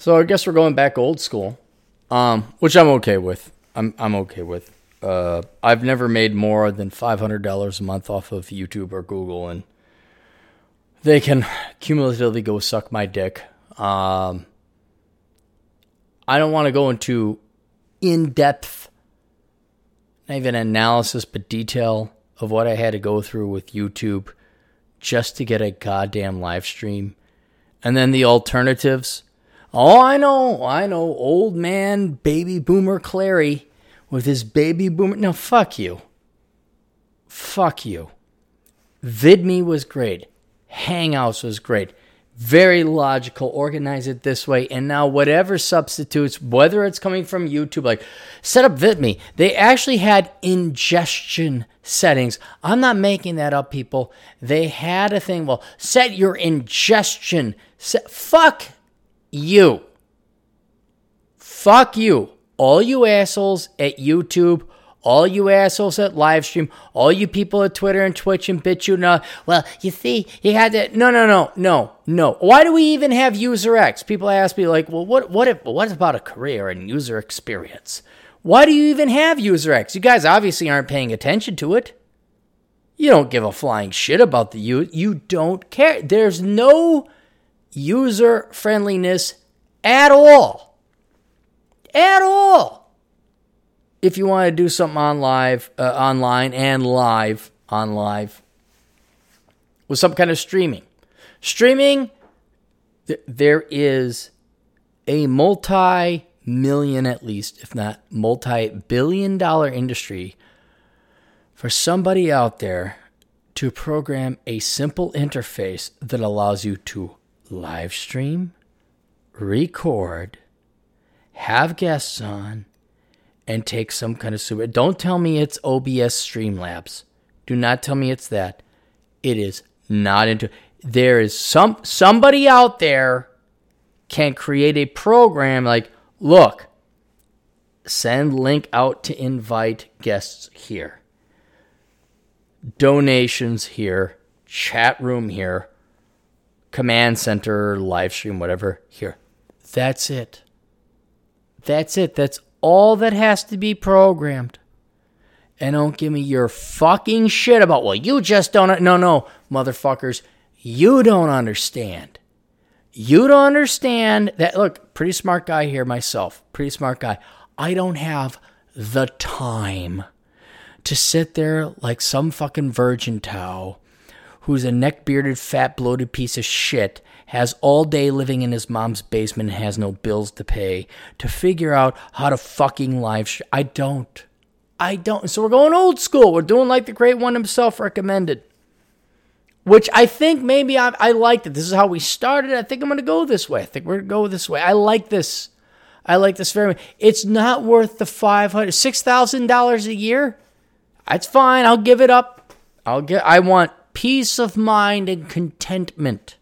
So I guess we're going back old school, which I'm okay with. I'm okay with. I've never made more than $500 a month off of YouTube or Google, and they can cumulatively go suck my dick. I don't want to go into in-depth, not even analysis, but detail of what I had to go through with YouTube just to get a goddamn live stream. And then the alternatives. Oh, I know, old man baby boomer Clary with his baby boomer. No, fuck you. Fuck you. VidMe was great. Hangouts was great. Very logical. Organize it this way. And now whatever substitutes, whether it's coming from YouTube, like set up VidMe. They actually had ingestion settings. I'm not making that up, people. They had a thing. Well, set your ingestion. Fuck you. Fuck you. All you assholes at YouTube, all you assholes at Livestream, all you people at Twitter and Twitch and bitch, you know, well, you see, you had that. No. Why do we even have User X? People ask me like, well, what about a career and user experience? Why do you even have User X? You guys obviously aren't paying attention to it. You don't give a flying shit about the user. You don't care. There's no user friendliness at all. At all. If you want to do something on live, online with some kind of streaming, there is a multi-million, at least, if not multi-billion dollar industry for somebody out there to program a simple interface that allows you to live stream, record, have guests on, and take some kind of super. Don't tell me it's OBS Streamlabs. Do not tell me it's that. It is not into. There is somebody out there can create a program like, look, send link out to invite guests here. Donations here. Chat room here. Command center, live stream, whatever, here. That's it. That's it. That's all that has to be programmed. And don't give me your fucking shit about, well, you just don't. No, motherfuckers. You don't understand. You don't understand that. Look, pretty smart guy here myself. Pretty smart guy. I don't have the time to sit there like some fucking virgin towel who's a neck-bearded, fat, bloated piece of shit, has all day living in his mom's basement and has no bills to pay, to figure out how to fucking live stream. I don't. So we're going old school. We're doing like the great one himself recommended, which I think maybe I liked it. This is how we started. I think I'm going to go this way. I like this. I like this very much. It's not worth the $500, $6,000 a year. That's fine. I'll give it up. I want peace of mind and contentment.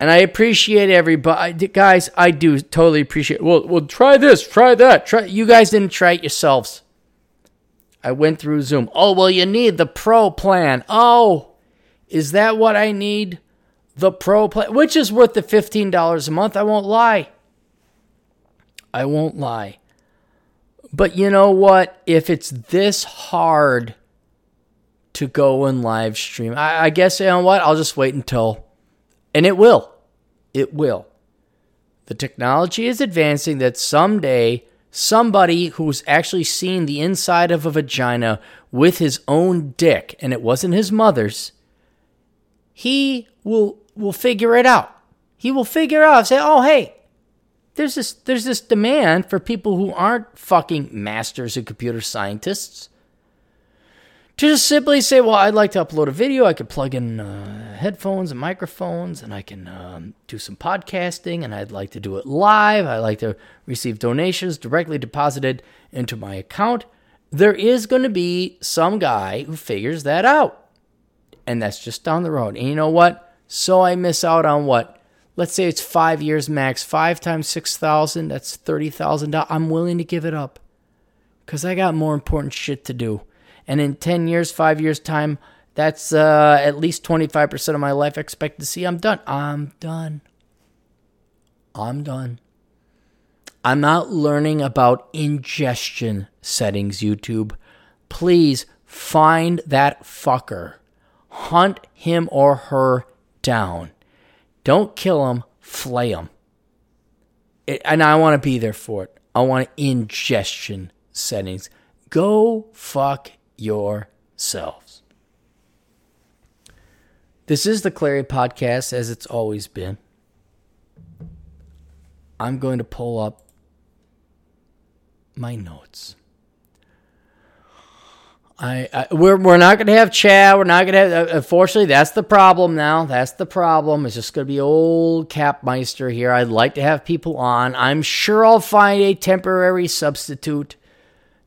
And I appreciate everybody. Guys, I do totally appreciate it. Well, try this, try that. You guys didn't try it yourselves. I went through Zoom. Oh, well, you need the pro plan. Oh, is that what I need? The pro plan, which is worth the $15 a month. I won't lie. But you know what? If it's this hard to go and live stream, I guess, you know what? I'll just wait until... And it will. It will. The technology is advancing that someday somebody who's actually seen the inside of a vagina with his own dick, and it wasn't his mother's, he will figure it out. He will figure out, say, oh, hey, there's this demand for people who aren't fucking masters and computer scientists to just simply say, well, I'd like to upload a video. I could plug in headphones and microphones, and I can do some podcasting, and I'd like to do it live. I like to receive donations directly deposited into my account. There is going to be some guy who figures that out, and that's just down the road. And you know what? So I miss out on what? Let's say it's 5 years max. 5 times 6,000, that's $30,000. I'm willing to give it up because I got more important shit to do. And in 10 years, 5 years' time, that's at least 25% of my life expectancy. I'm done. I'm done. I'm not learning about ingestion settings, YouTube. Please find that fucker. Hunt him or her down. Don't kill him, flay him. And I want to be there for it. I want ingestion settings. Go fuck yourselves. This is the Clary Podcast, as it's always been. I'm going to pull up my notes. We're not going to have chat. We're not going to have... Unfortunately, that's the problem now. That's the problem. It's just going to be old Capmeister here. I'd like to have people on. I'm sure I'll find a temporary substitute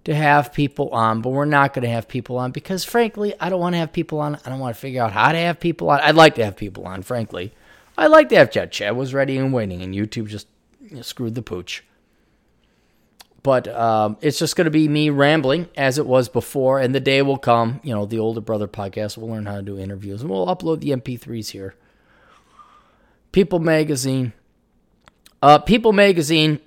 to have people on, but we're not going to have people on because, frankly, I don't want to have people on. I don't want to figure out how to have people on. I'd like to have people on, frankly. I'd like to have chat. Chat was ready and waiting, and YouTube just screwed the pooch. But it's just going to be me rambling as it was before, and the day will come. You know, the Older Brother Podcast will learn how to do interviews, and we'll upload the MP3s here. People Magazine. People Magazine,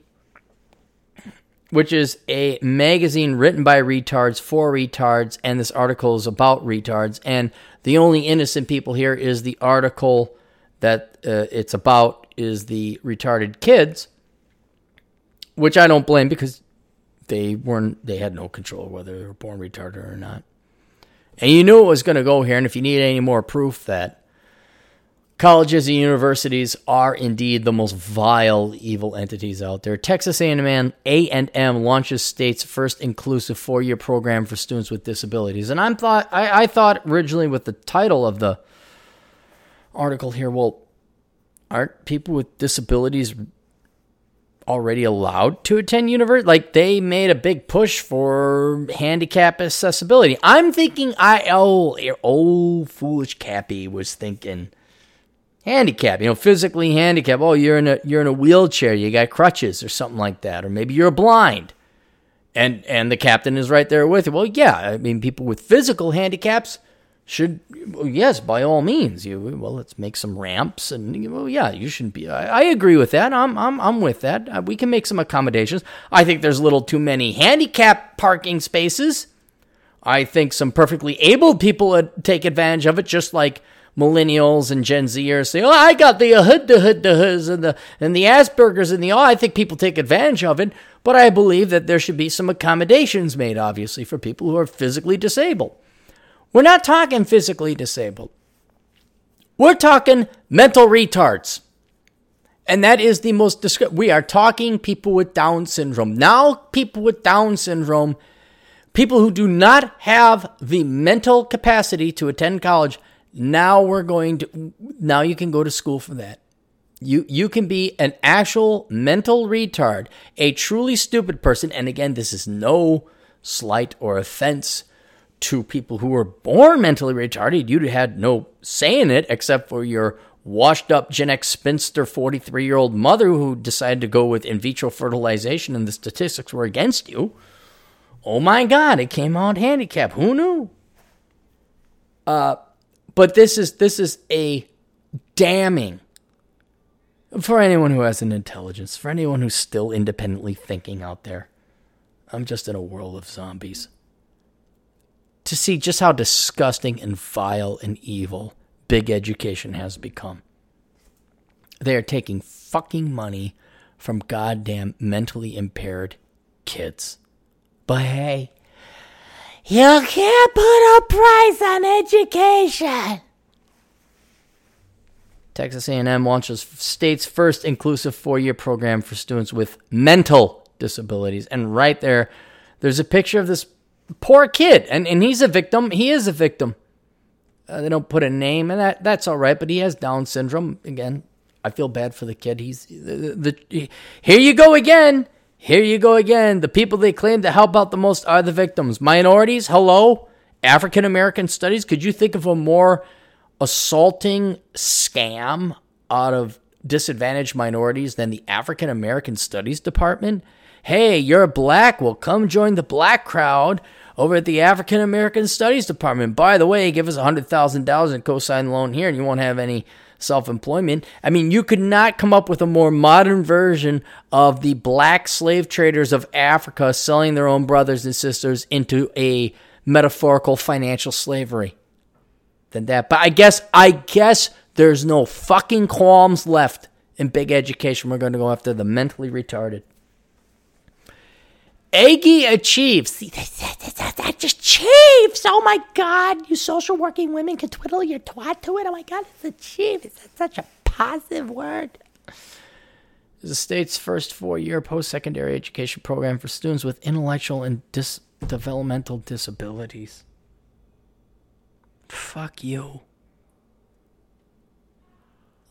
which is a magazine written by retards for retards, and this article is about retards. And the only innocent people here is the article that it's about is the retarded kids, which I don't blame because they had no control whether they were born retarded or not. And you knew it was going to go here, and if you need any more proof that colleges and universities are indeed the most vile, evil entities out there, Texas A&M launches state's first inclusive four-year program for students with disabilities. And I thought originally with the title of the article here, well, aren't people with disabilities already allowed to attend university? Like, they made a big push for handicap accessibility. I'm thinking old foolish Cappy was thinking handicap, you know, physically handicapped. Oh, you're in a wheelchair, you got crutches or something like that, or maybe you're blind. And the captain is right there with you. Well, yeah, I mean, people with physical handicaps should, yes, by all means. Let's make some ramps, and you shouldn't be. I agree with that. I'm with that. We can make some accommodations. I think there's a little too many handicap parking spaces. I think some perfectly able people take advantage of it, just like millennials and Gen Zers say, "Oh, I got the hoods and the Aspergers and the all." I think people take advantage of it, but I believe that there should be some accommodations made, obviously, for people who are physically disabled. We're not talking physically disabled. We're talking mental retards. And that is the most... we are talking people with Down syndrome. Now, people with Down syndrome, people who do not have the mental capacity to attend college, now you can go to school for that. You can be an actual mental retard, a truly stupid person. And again, this is no slight or offense to people who were born mentally retarded. You had no say in it except for your washed-up Gen X spinster 43-year-old mother who decided to go with in vitro fertilization and the statistics were against you. Oh my God, it came out handicapped. Who knew? But this is a damning for anyone who has an intelligence, for anyone who's still independently thinking out there. I'm just in a world of zombies. To see just how disgusting and vile and evil big education has become. They are taking fucking money from goddamn mentally impaired kids. But hey, you can't put a price on education. Texas A&M launches state's first inclusive four-year program for students with mental disabilities. And right there's a picture of this poor kid, and he's a victim. He is a victim. They don't put a name, and that's all right, but he has Down syndrome. Again, I feel bad for the kid. Here you go again. The people they claim to help out the most are the victims. Minorities, hello? African American studies, could you think of a more assaulting scam out of disadvantaged minorities than the African American studies department? Hey, you're black. Well, come join the black crowd over at the African American Studies Department. By the way, give us $100,000 in cosign loan here, and you won't have any self-employment. I mean, you could not come up with a more modern version of the black slave traders of Africa selling their own brothers and sisters into a metaphorical financial slavery than that. But I guess there's no fucking qualms left in big education. We're going to go after the mentally retarded. Aggie achieves. See, that just achieves. Oh, my God. You social working women can twiddle your twat to it. Oh, my God. It's achieved. It's such a positive word. It's the state's first four-year post-secondary education program for students with intellectual and developmental disabilities. Fuck you.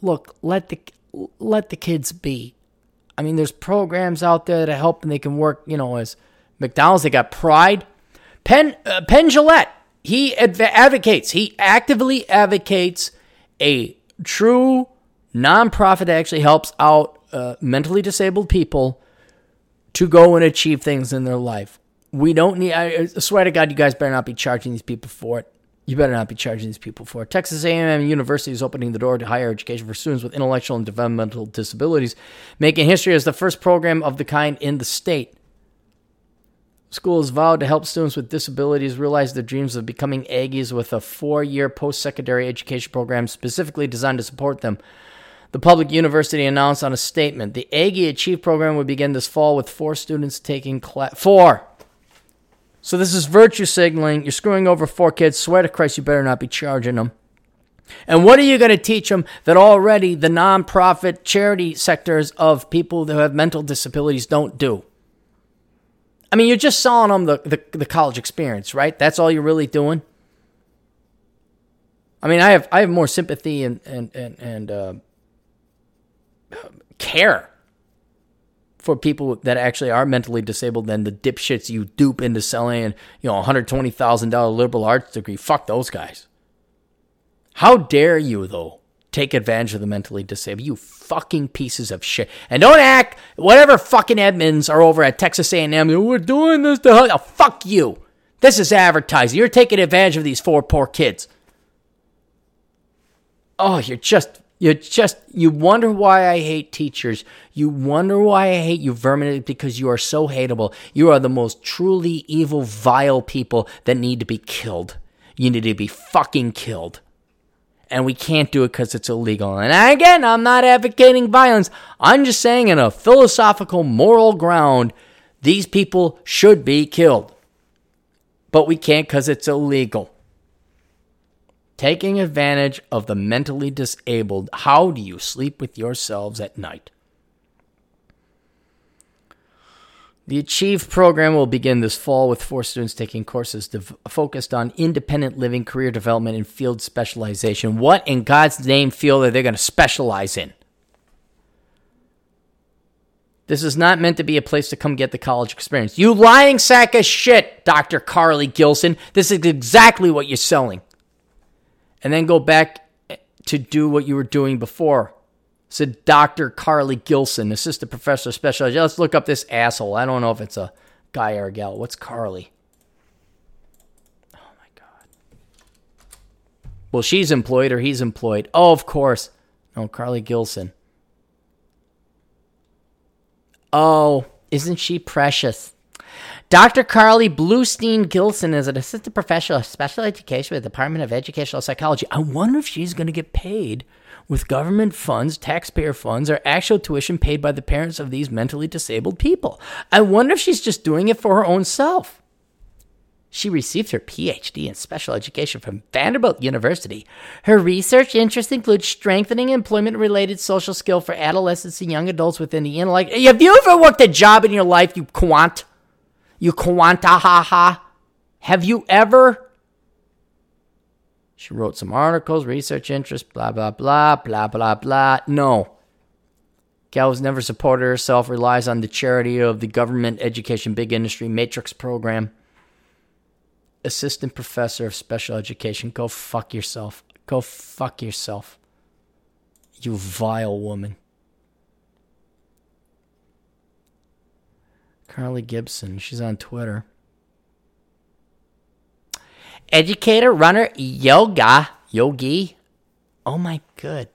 Look, let the kids be. I mean, there's programs out there to help, and they can work, you know, as McDonald's. They got Pride. Penn Jillette, he advocates, he actively advocates a true nonprofit that actually helps out mentally disabled people to go and achieve things in their life. We don't need, I swear to God, you guys better not be charging these people for it. You better not be charging these people for it. Texas A&M University is opening the door to higher education for students with intellectual and developmental disabilities, making history as the first program of the kind in the state. School has vowed to help students with disabilities realize their dreams of becoming Aggies with a four-year post-secondary education program specifically designed to support them. The public university announced on a statement, the Aggie Achieve program would begin this fall with four students taking class. Four! So this is virtue signaling. You're screwing over four kids. Swear to Christ, you better not be charging them. And what are you going to teach them that already the nonprofit charity sectors of people who have mental disabilities don't do? I mean, you're just selling them the college experience, right? That's all you're really doing. I mean, I have more sympathy and care for people that actually are mentally disabled than the dipshits you dupe into selling, you know, $120,000 liberal arts degree. Fuck those guys. How dare you, though, take advantage of the mentally disabled? You fucking pieces of shit. And don't act, whatever fucking admins are over at Texas A&M, we're doing this to help. Oh, fuck you. This is advertising. You're taking advantage of these four poor kids. Oh, you wonder why I hate teachers. You wonder why I hate you, vermin, because you are so hateable. You are the most truly evil, vile people that need to be killed. You need to be fucking killed. And we can't do it because it's illegal. And again, I'm not advocating violence. I'm just saying on a philosophical, moral ground, these people should be killed. But we can't because it's illegal. Taking advantage of the mentally disabled. How do you sleep with yourselves at night? The Achieve program will begin this fall with four students taking courses focused on independent living, career development, and field specialization. What in God's name field are they going to specialize in? This is not meant to be a place to come get the college experience. You lying sack of shit, Dr. Carly Gilson. This is exactly what you're selling. And then go back to do what you were doing before. Said Dr. Carly Gilson, assistant professor of special education. Let's look up this asshole. I don't know if it's a guy or a gal. What's Carly? Oh, my God. Well, she's employed or he's employed. Oh, of course. No, Carly Gilson. Oh, isn't she precious? Dr. Carly Bluestein Gilson is an assistant professor of special education with the Department of Educational Psychology. I wonder if she's going to get paid with government funds, taxpayer funds, or actual tuition paid by the parents of these mentally disabled people. I wonder if she's just doing it for her own self. She received her PhD in special education from Vanderbilt University. Her research interests include strengthening employment-related social skill for adolescents and young adults within the intellect. Have you ever worked a job in your life, you quant? You quantahaha. Have you ever? She wrote some articles, research interests, blah, blah, blah, blah, blah, blah. No. Gal's never supported herself, relies on the charity of the government education big industry matrix program. Assistant professor of special education. Go fuck yourself. Go fuck yourself. You vile woman. Carly Gibson, she's on Twitter. Educator, runner, yogi. Oh my good.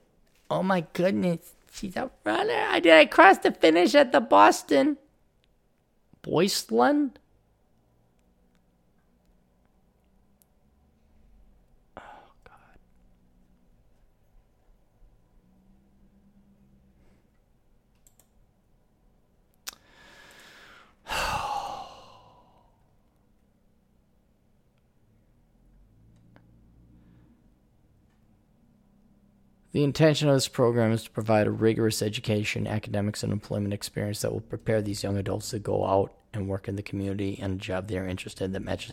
Oh my goodness, she's a runner. I crossed the finish at the Boston. Boisland? Oh, God. The intention of this program is to provide a rigorous education, academics, and employment experience that will prepare these young adults to go out and work in the community and a job they're interested in that matches.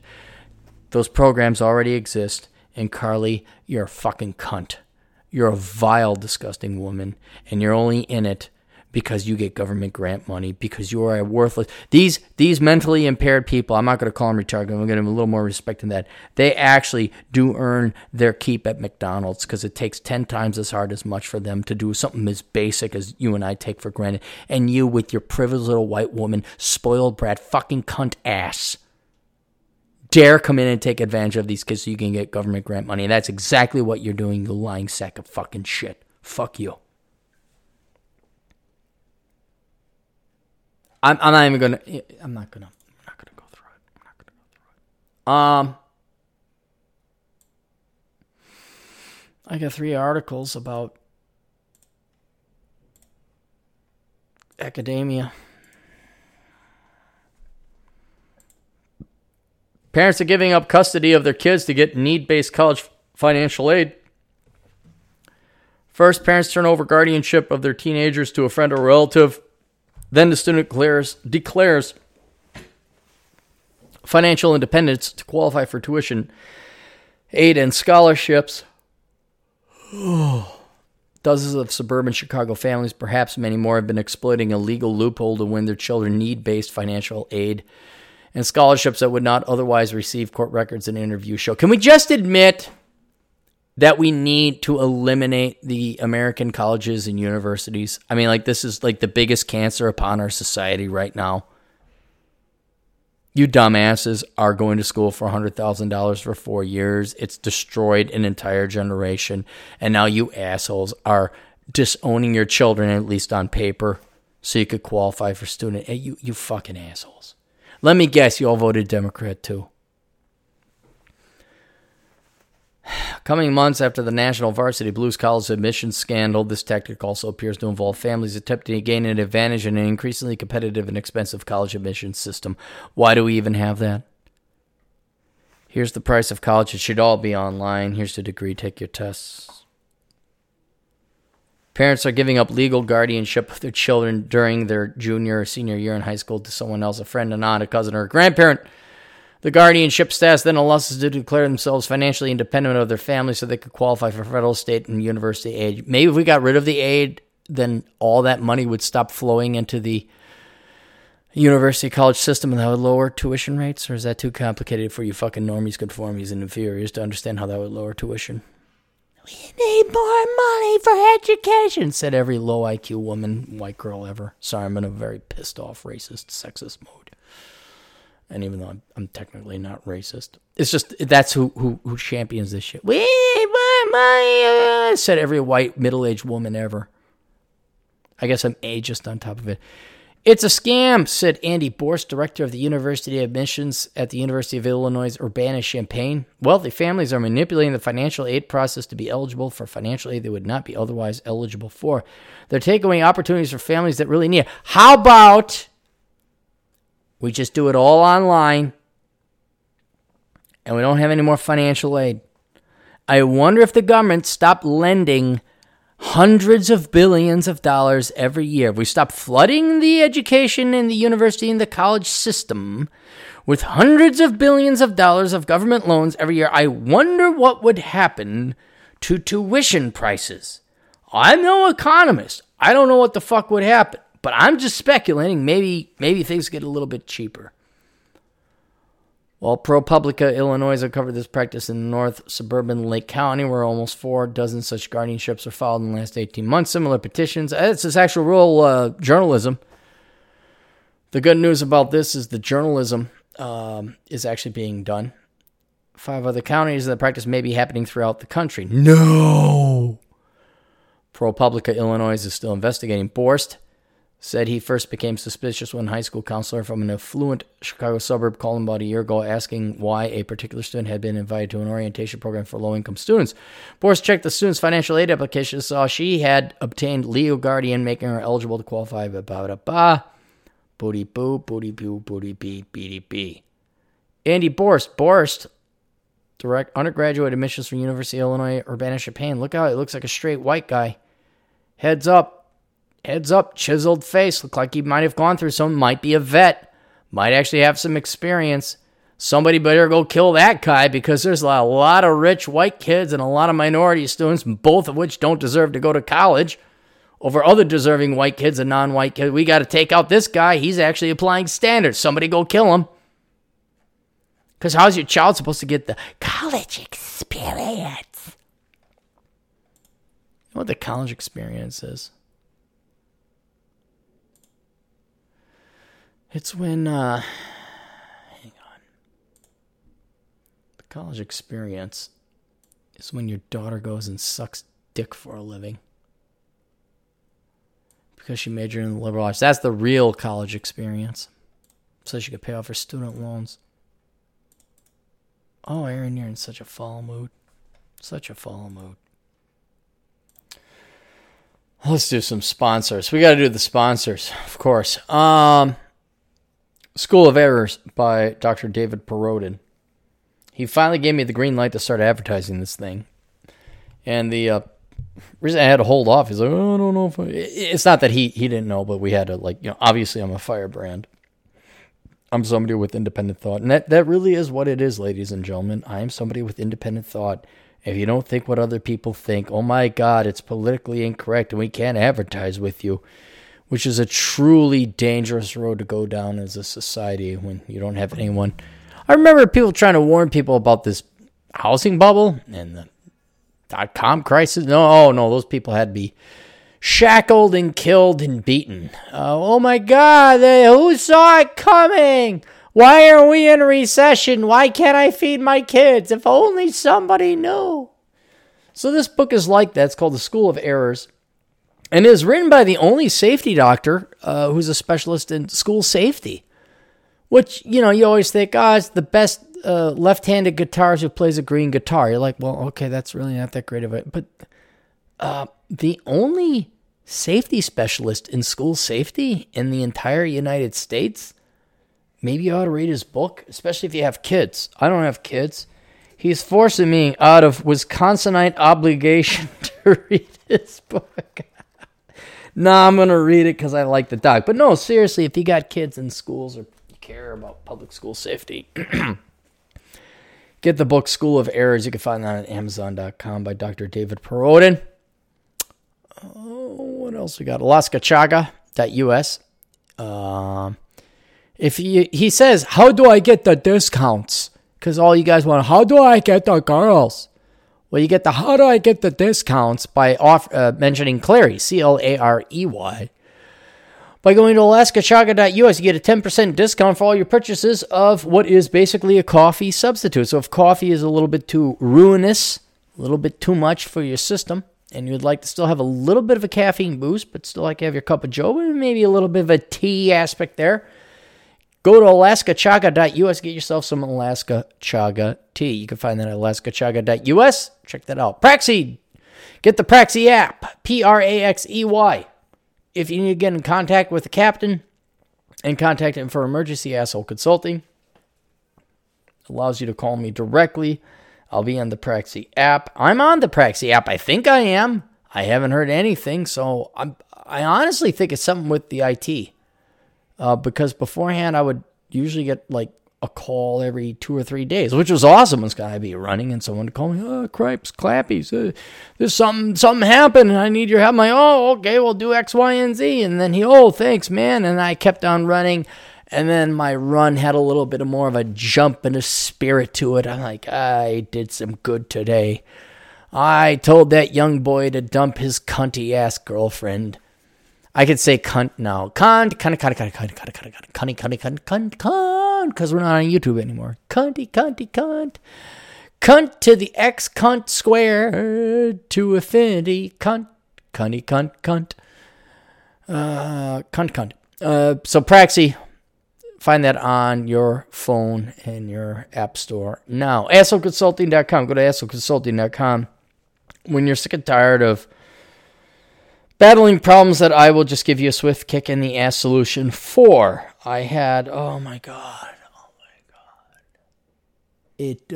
Those programs already exist, and Carly, you're a fucking cunt. You're a vile, disgusting woman, and you're only in it because you get government grant money, because you are a worthless... These mentally impaired people, I'm not going to call them retarded, I'm going to have a little more respect than that. They actually do earn their keep at McDonald's because it takes 10 times as hard as much for them to do something as basic as you and I take for granted. And you, with your privileged little white woman, spoiled brat, fucking cunt ass, dare come in and take advantage of these kids so you can get government grant money. And that's exactly what you're doing, you lying sack of fucking shit. Fuck you. I'm not gonna go through it. I got 3 articles about academia. Parents are giving up custody of their kids to get need-based college financial aid. First, parents turn over guardianship of their teenagers to a friend or relative. Then the student declares financial independence to qualify for tuition, aid, and scholarships. Dozens of suburban Chicago families, perhaps many more, have been exploiting a legal loophole to win their children need-based financial aid and scholarships that would not otherwise receive. Court records and interviews show. Can we just admit that we need to eliminate the American colleges and universities? I mean, like, this is like the biggest cancer upon our society right now. You dumbasses are going to school for $100,000 for 4 years. It's destroyed an entire generation. And now you assholes are disowning your children, at least on paper, so you could qualify for student aid. You fucking assholes. Let me guess, you all voted Democrat too. Coming months after the National Varsity Blues College admissions scandal, this tactic also appears to involve families attempting to gain an advantage in an increasingly competitive and expensive college admissions system. Why do we even have that? Here's the price of college. It should all be online. Here's the degree. Take your tests. Parents are giving up legal guardianship of their children during their junior or senior year in high school to someone else, a friend, an aunt, a cousin, or a grandparent. The guardianship status then allows us to declare themselves financially independent of their family so they could qualify for federal, state, and university aid. Maybe if we got rid of the aid, then all that money would stop flowing into the university college system and that would lower tuition rates? Or is that too complicated for you fucking normies, conformies, and inferiors to understand how that would lower tuition? We need more money for education, said every low IQ woman, white girl ever. Sorry, I'm in a very pissed off, racist, sexist mode. And even though I'm technically not racist, it's just that's who champions this shit. We want money, said every white middle-aged woman ever. I guess I'm ageist on top of it. It's a scam, said Andy Borst, director of the University Admissions at the University of Illinois, Urbana-Champaign. Wealthy families are manipulating the financial aid process to be eligible for financial aid they would not be otherwise eligible for. They're taking away opportunities for families that really need it. How about we just do it all online, and we don't have any more financial aid? I wonder if the government stopped lending hundreds of billions of dollars every year. If we stopped flooding the education and the university and the college system with hundreds of billions of dollars of government loans every year, I wonder what would happen to tuition prices. I'm no economist. I don't know what the fuck would happen. But I'm just speculating, maybe things get a little bit cheaper. While ProPublica, Illinois, uncovered this practice in the north suburban Lake County, where almost 4 dozen such guardianships are filed in the last 18 months, similar petitions. It's this actual real journalism. The good news about this is the journalism is actually being done. 5 other counties, that practice may be happening throughout the country. No! ProPublica, Illinois, is still investigating. Borst said he first became suspicious when a high school counselor from an affluent Chicago suburb called him about a year ago asking why a particular student had been invited to an orientation program for low-income students. Borst checked the student's financial aid application and saw she had obtained legal guardian, making her eligible to qualify. Booty boo, booty boo, booty bee, beady bee. Andy Borst. Borst, direct undergraduate admissions from University of Illinois, Urbana-Champaign. Look out, it looks like a straight white guy. Heads up, chiseled face. Look like he might have gone through some, might be a vet, might actually have some experience. Somebody better go kill that guy because there's a lot of rich white kids and a lot of minority students, both of which don't deserve to go to college, over other deserving white kids and non-white kids. We got to take out this guy. He's actually applying standards. Somebody go kill him. Because how's your child supposed to get the college experience? You know what the college experience is? It's when, hang on. The college experience is when your daughter goes and sucks dick for a living. Because she majored in the liberal arts. That's the real college experience. So she could pay off her student loans. Oh, Aaron, you're in such a fall mood. Such a fall mood. Let's do some sponsors. We got to do the sponsors, of course. School of Errors by Dr. David Perodin. He finally gave me the green light to start advertising this thing. And the reason I had to hold off is like, oh, I don't know if it's not that he didn't know, but we had to, like, you know, obviously I'm a firebrand. I'm somebody with independent thought. And that really is what it is, ladies and gentlemen. I am somebody with independent thought. If you don't think what other people think, oh my God, it's politically incorrect and we can't advertise with you. Which is a truly dangerous road to go down as a society when you don't have anyone. I remember people trying to warn people about this housing bubble and the dot-com crisis. No, those people had to be shackled and killed and beaten. Oh my God, who saw it coming? Why are we in recession? Why can't I feed my kids? If only somebody knew. So this book is like that. It's called The School of Errors. And it is written by the only safety doctor who's a specialist in school safety, which, you know, you always think, it's the best left-handed guitarist who plays a green guitar. You're like, well, okay, that's really not that great of it. But the only safety specialist in school safety in the entire United States, maybe you ought to read his book, especially if you have kids. I don't have kids. He's forcing me out of Wisconsinite obligation to read his book. Nah, I'm going to read it because I like the doc. But no, seriously, if you got kids in schools or care about public school safety, get the book School of Errors. You can find that on Amazon.com by Dr. David Perodin. Oh, what else we got? AlaskaChaga.us. He says, how do I get the discounts? Because all you guys want, how do I get the girls? Well, you get the how do I get the discounts by mentioning Clary, C-L-A-R-E-Y. By going to AlaskaChaga.us, you get a 10% discount for all your purchases of what is basically a coffee substitute. So if coffee is a little bit too ruinous, a little bit too much for your system, and you'd like to still have a little bit of a caffeine boost, but still like to have your cup of joe, and maybe a little bit of a tea aspect there, go to AlaskaChaga.us, get yourself some Alaska Chaga tea. You can find that at AlaskaChaga.us. Check that out. Praxy. Get the Praxy app, Praxey. If you need to get in contact with the captain and contact him for emergency, Asshole Consulting. Allows you to call me directly. I'll be on the Praxy app. I'm on the Praxy app. I think I am. I haven't heard anything, so I honestly think it's something with the IT. Because beforehand, I would usually get like a call every 2 or 3 days, which was awesome. It's got to be running, and someone would call me, cripes, clappies, there's something happened, and I need your help. I'm like, oh, okay, we'll do X, Y, and Z. And then thanks, man. And I kept on running, and then my run had a little bit more of a jump and a spirit to it. I'm like, I did some good today. I told that young boy to dump his cunty-ass girlfriend. I could say cunt now. Cunt, because we're not on YouTube anymore. Cunty. Cunt to the X, cunt squared, to infinity, cunt, Cunny cunt cunt. Cunt cunt. So Praxy, find that on your phone and your app store now. AssholeConsulting.com. Go to AssholeConsulting.com. When you're sick and tired of battling problems that I will just give you a swift kick in the ass solution for. I had, oh my God. It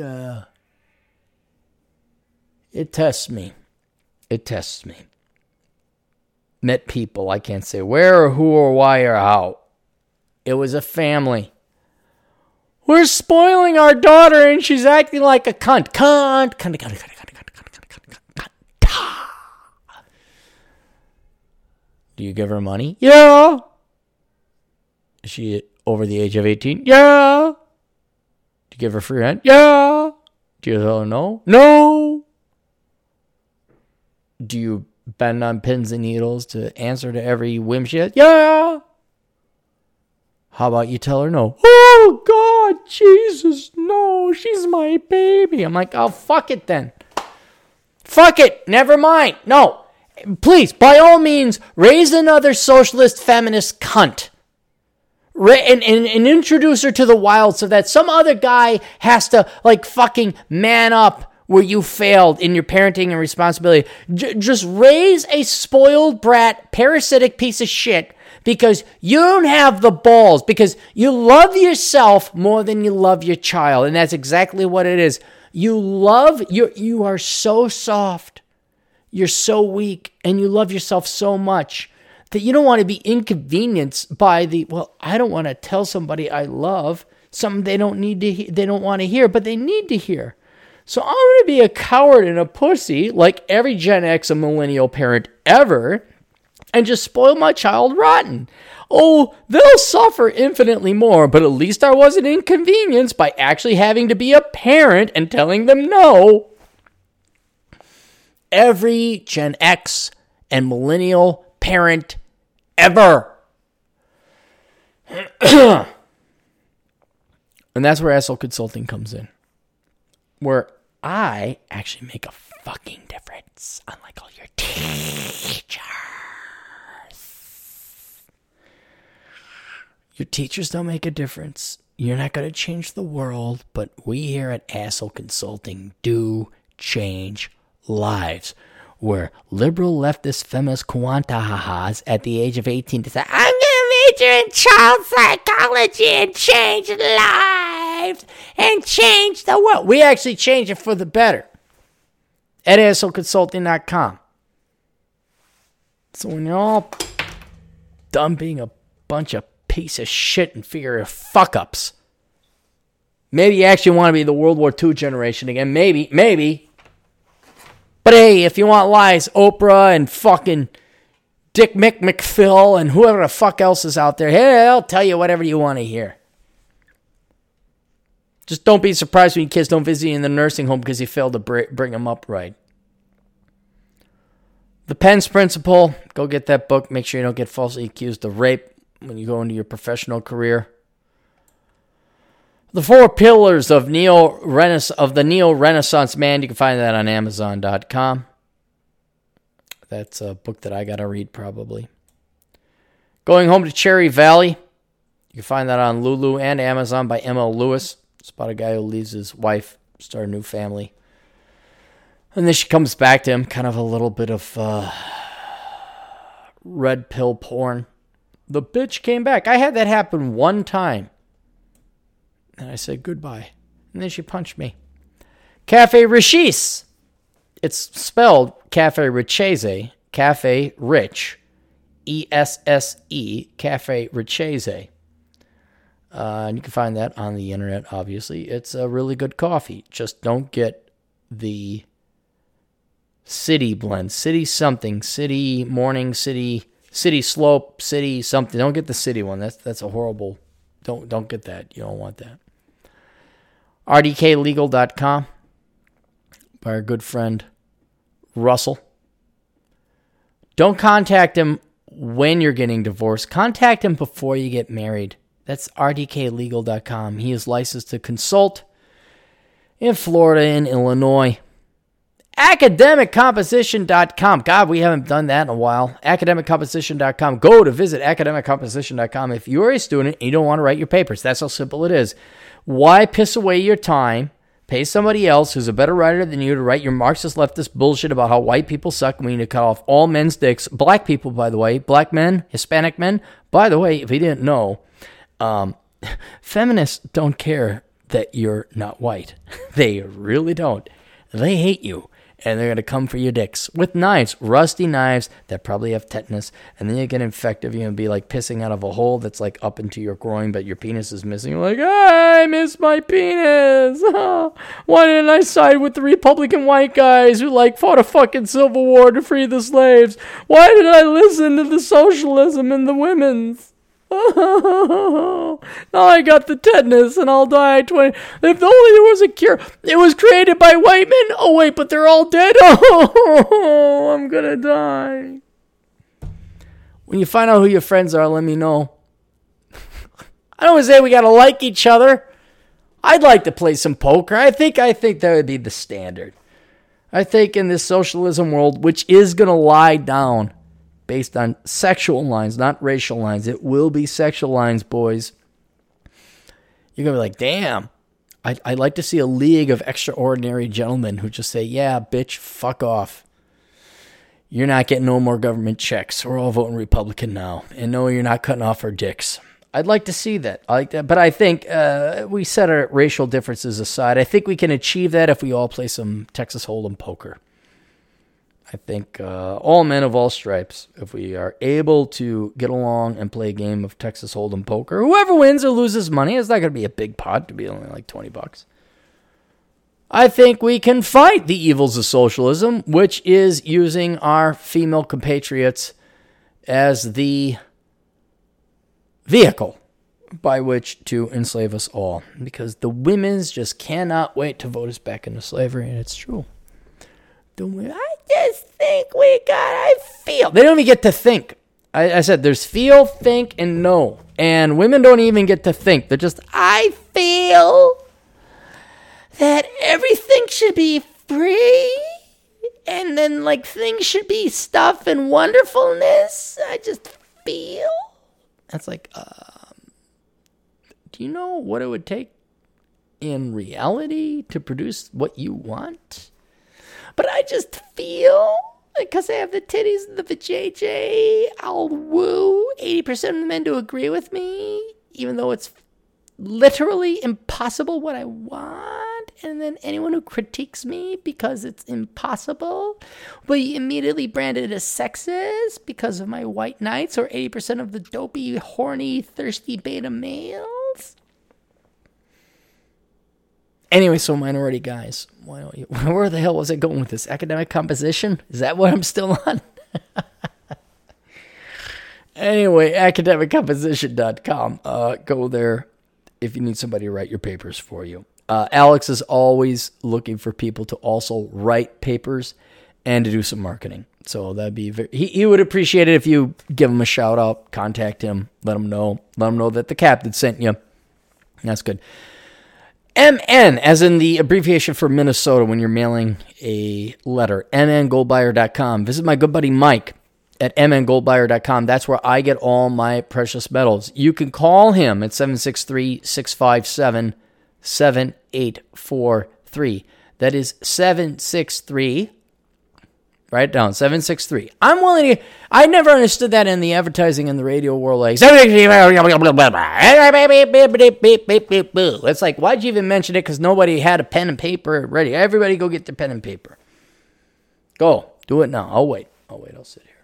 tests me. Met people. I can't say where or who or why or how. It was a family. We're spoiling our daughter and she's acting like a cunt. Cunt. Do you give her money? Yeah. Is she over the age of 18? Yeah. Do you give her free rent? Yeah. Do you tell her no? No. Do you bend on pins and needles to answer to every whim she has? Yeah. How about you tell her no? Oh, God, Jesus, no. She's my baby. I'm like, oh, fuck it then. Fuck it. Never mind. No. Please, by all means, raise another socialist feminist cunt and introduce her to the wild so that some other guy has to, like, fucking man up where you failed in your parenting and responsibility. Just raise a spoiled brat, parasitic piece of shit because you don't have the balls, because you love yourself more than you love your child, and that's exactly what it is. You are so soft. You're so weak and you love yourself so much that you don't want to be inconvenienced by I don't want to tell somebody I love something they don't want to hear, but they need to hear. So I'm going to be a coward and a pussy like every Gen X and millennial parent ever and just spoil my child rotten. Oh, they'll suffer infinitely more, but at least I wasn't inconvenienced by actually having to be a parent and telling them no. Every Gen X and millennial parent ever. And that's where Asshole Consulting comes in. Where I actually make a fucking difference, unlike all your teachers. Your teachers don't make a difference. You're not going to change the world, but we here at Asshole Consulting do change lives, where liberal leftist feminist quantahahas at the age of 18 decide, I'm going to major in child psychology and change lives and change the world. We actually change it for the better at AssholeConsulting.com. So when you're all done being a bunch of piece of shit and figure fuck-ups, maybe you actually want to be the World War II generation again. Maybe. But hey, if you want lies, Oprah and fucking Dick McPhill and whoever the fuck else is out there, hey, I'll tell you whatever you want to hear. Just don't be surprised when your kids don't visit you in the nursing home because you failed to bring them up right. The Penn's Principle, go get that book. Make sure you don't get falsely accused of rape when you go into your professional career. The Four Pillars of the Neo-Renaissance Man. You can find that on Amazon.com. That's a book that I got to read probably. Going Home to Cherry Valley. You can find that on Lulu and Amazon by M.L. Lewis. It's about a guy who leaves his wife, start a new family. And then she comes back to him, kind of a little bit of red pill porn. The bitch came back. I had that happen one time. And I said goodbye. And then she punched me. Cafe Richese. It's spelled Cafe Richese. Cafe Rich. E-S-S-E. Cafe Richese. And you can find that on the internet, obviously. It's a really good coffee. Just don't get the city blend. City something. City morning. City slope. City something. Don't get the city one. That's a horrible... Don't get that. You don't want that. rdklegal.com by our good friend Russell. Don't contact him when you're getting divorced. Contact him before you get married. That's rdklegal.com. He is licensed to consult in Florida and Illinois. academiccomposition.com. God, we haven't done that in a while. Academiccomposition.com. Go to visit academiccomposition.com if you're a student and you don't want to write your papers. That's how simple it is. Why piss away your time? Pay somebody else who's a better writer than you to write your Marxist leftist bullshit about how white people suck and we need to cut off all men's dicks. Black people, by the way. Black men. Hispanic men. By the way, if you didn't know, feminists don't care that you're not white. They really don't. They hate you. And they're going to come for your dicks with knives, rusty knives that probably have tetanus. And then you get infected. You're going to be like pissing out of a hole that's like up into your groin, but your penis is missing. You're like, I miss my penis. Why didn't I side with the Republican white guys who like fought a fucking civil war to free the slaves? Why did I listen to the socialism and the women's? Oh, now I got the tetanus and I'll die. If only there was a cure. It was created by white men. Oh wait, but they're all dead. Oh, I'm gonna die. When you find out who your friends are, let me know. I don't say we gotta like each other. I'd like to play some poker. I think that would be the standard. I think in this socialism world, which is gonna lie down based on sexual lines, not racial lines. It will be sexual lines, boys. You're going to be like, damn, I'd like to see a league of extraordinary gentlemen who just say, yeah, bitch, fuck off. You're not getting no more government checks. We're all voting Republican now. And no, you're not cutting off our dicks. I'd like to see that. I like that. But I think we set our racial differences aside. I think we can achieve that if we all play some Texas Hold'em poker. I think all men of all stripes, if we are able to get along and play a game of Texas Hold'em poker, whoever wins or loses money, it's not going to be a big pot, to be only like $20. I think we can fight the evils of socialism, which is using our female compatriots as the vehicle by which to enslave us all, because the women's just cannot wait to vote us back into slavery, and it's true. I just think we got, I feel. They don't even get to think. I said there's feel, think, and know. And women don't even get to think. They're just, I feel that everything should be free. And then, like, things should be stuff and wonderfulness. I just feel. That's like, do you know what it would take in reality to produce what you want? But I just feel, because I have the titties and the vajayjay, I'll woo 80% of the men to agree with me, even though it's literally impossible what I want. And then anyone who critiques me because it's impossible will be immediately branded as sexist because of my white knights or 80% of the dopey, horny, thirsty beta males. Anyway, so minority guys, why don't you, where the hell was I going with this? Academic composition? Is that what I'm still on? Anyway, academiccomposition.com. Go there if you need somebody to write your papers for you. Alex is always looking for people to also write papers and to do some marketing. So that'd be very, he would appreciate it if you give him a shout out, contact him, let him know that the captain sent you. That's good. MN, as in the abbreviation for Minnesota when you're mailing a letter, mngoldbuyer.com. Visit my good buddy Mike at mngoldbuyer.com. That's where I get all my precious metals. You can call him at 763-657-7843. That is 763. Write it down, 763. I'm willing to... I never understood that in the advertising and the radio world. Like, it's like, why'd you even mention it? Because nobody had a pen and paper ready. Everybody go get their pen and paper. Go. Do it now. I'll wait. I'll sit here.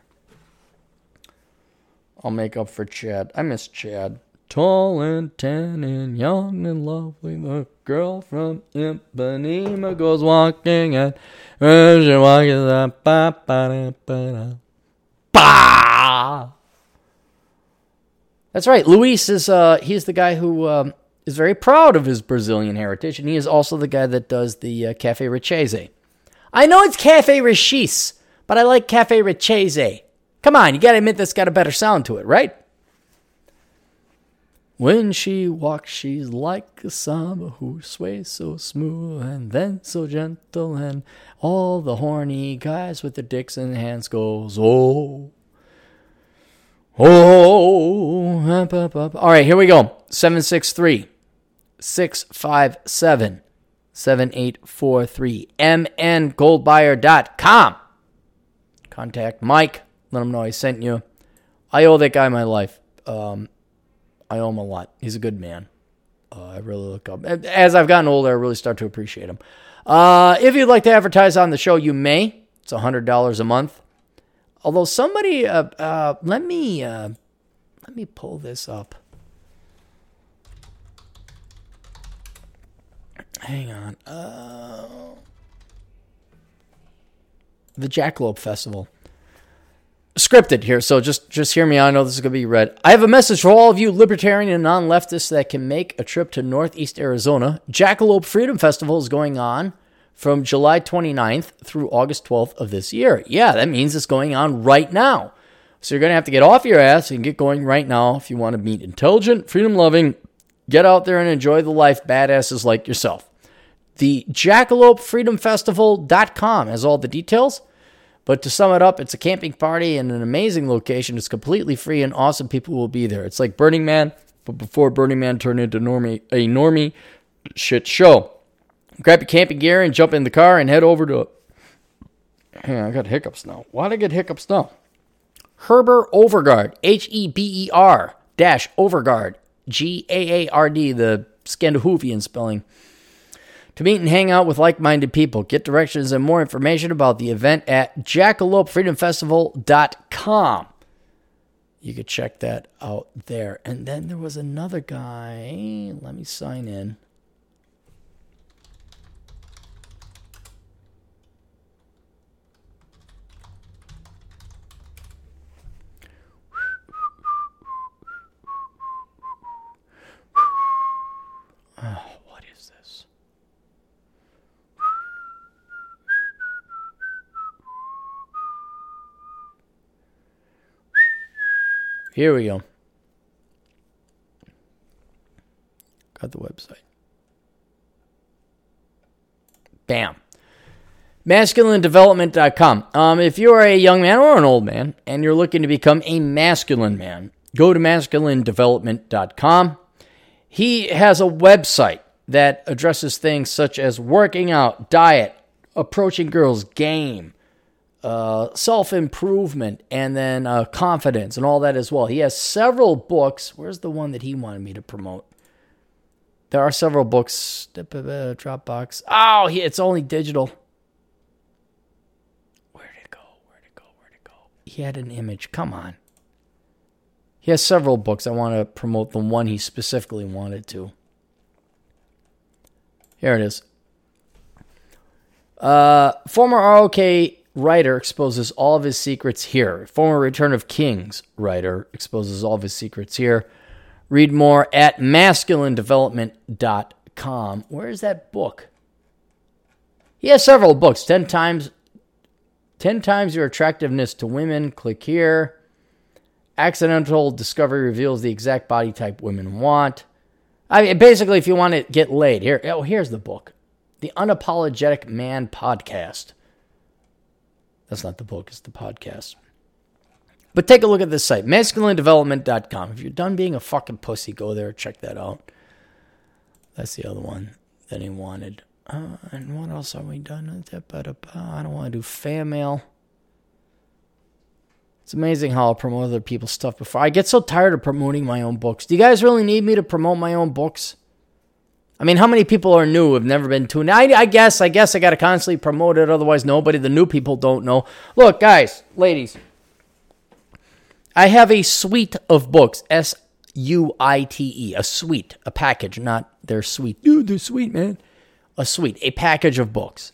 I'll make up for Chad. I miss Chad. Tall and tan and young and lovely, the girl from Ipanema goes walking at... That's right. Luis is he's the guy who is very proud of his Brazilian heritage, and he is also the guy that does the Café Richeze. I know it's Café Richis, but I like Café Richeze. Come on, you got to admit that's got a better sound to it, right? When she walks, she's like a samba who sways so smooth and then so gentle, and all the horny guys with their dicks in hands goes, oh, oh, up, up, up. All right, here we go. 763 657 7843 mngoldbuyer.com. Contact Mike. Let him know I sent you. I owe that guy my life. I owe him a lot. He's a good man. I really look up. As I've gotten older, I really start to appreciate him. If you'd like to advertise on the show, you may. It's $100 a month. Although somebody, let me pull this up. Hang on. The Jackalope Festival. Scripted here, so just hear me out. I know this is going to be read. I have a message for all of you libertarian and non-leftists that can make a trip to Northeast Arizona. Jackalope Freedom Festival is going on from July 29th through August 12th of this year. Yeah, that means it's going on right now. So you're going to have to get off your ass and get going right now if you want to meet intelligent, freedom-loving, get out there and enjoy the life badasses like yourself. The JackalopFreedomFestival.com has all the details. But to sum it up, it's a camping party in an amazing location. It's completely free and awesome people will be there. It's like Burning Man, but before Burning Man turned into a normie shit show. Grab your camping gear and jump in the car and head over to... Hang on, I got hiccups now. Why did I get hiccups now? Heber Overgard, H-E-B-E-R dash Overgard, G-A-A-R-D, the Scandinavian spelling. To meet and hang out with like-minded people. Get directions and more information about the event at JackalopFreedomFestival.com. You could check that out there. And then there was another guy. Let me sign in. Here we go. Got the website. Bam. MasculineDevelopment.com. If you are a young man or an old man and you're looking to become a masculine man, go to MasculineDevelopment.com. He has a website that addresses things such as working out, diet, approaching girls, game, self-improvement, and then confidence and all that as well. He has several books. Where's the one that he wanted me to promote? There are several books. Dropbox. Oh, it's only digital. Where'd it go? He had an image. Come on. He has several books. I want to promote the one he specifically wanted to. Here it is. Former ROK writer exposes all of his secrets here. Former Return of Kings writer exposes all of his secrets here. Read more at MasculineDevelopment.com. Where is that book? He has several books. 10 times your attractiveness to women. Click here. Accidental discovery reveals the exact body type women want. I mean, basically, if you want to get laid, here. Oh, here's the book. The Unapologetic Man Podcast. That's not the book, it's the podcast. But take a look at this site, MasculineDevelopment.com. If you're done being a fucking pussy, go there, check that out. That's the other one that he wanted. And what else are we done? I don't want to do fan mail. It's amazing how I'll promote other people's stuff before. I get so tired of promoting my own books. Do you guys really need me to promote my own books? I mean, how many people are new, have never been tuned? I guess I got to constantly promote it, otherwise nobody, the new people don't know. Look, guys, ladies, I have a suite of books, S-U-I-T-E, a suite, a package, not their suite. Dude, they're sweet, man. A suite, a package of books.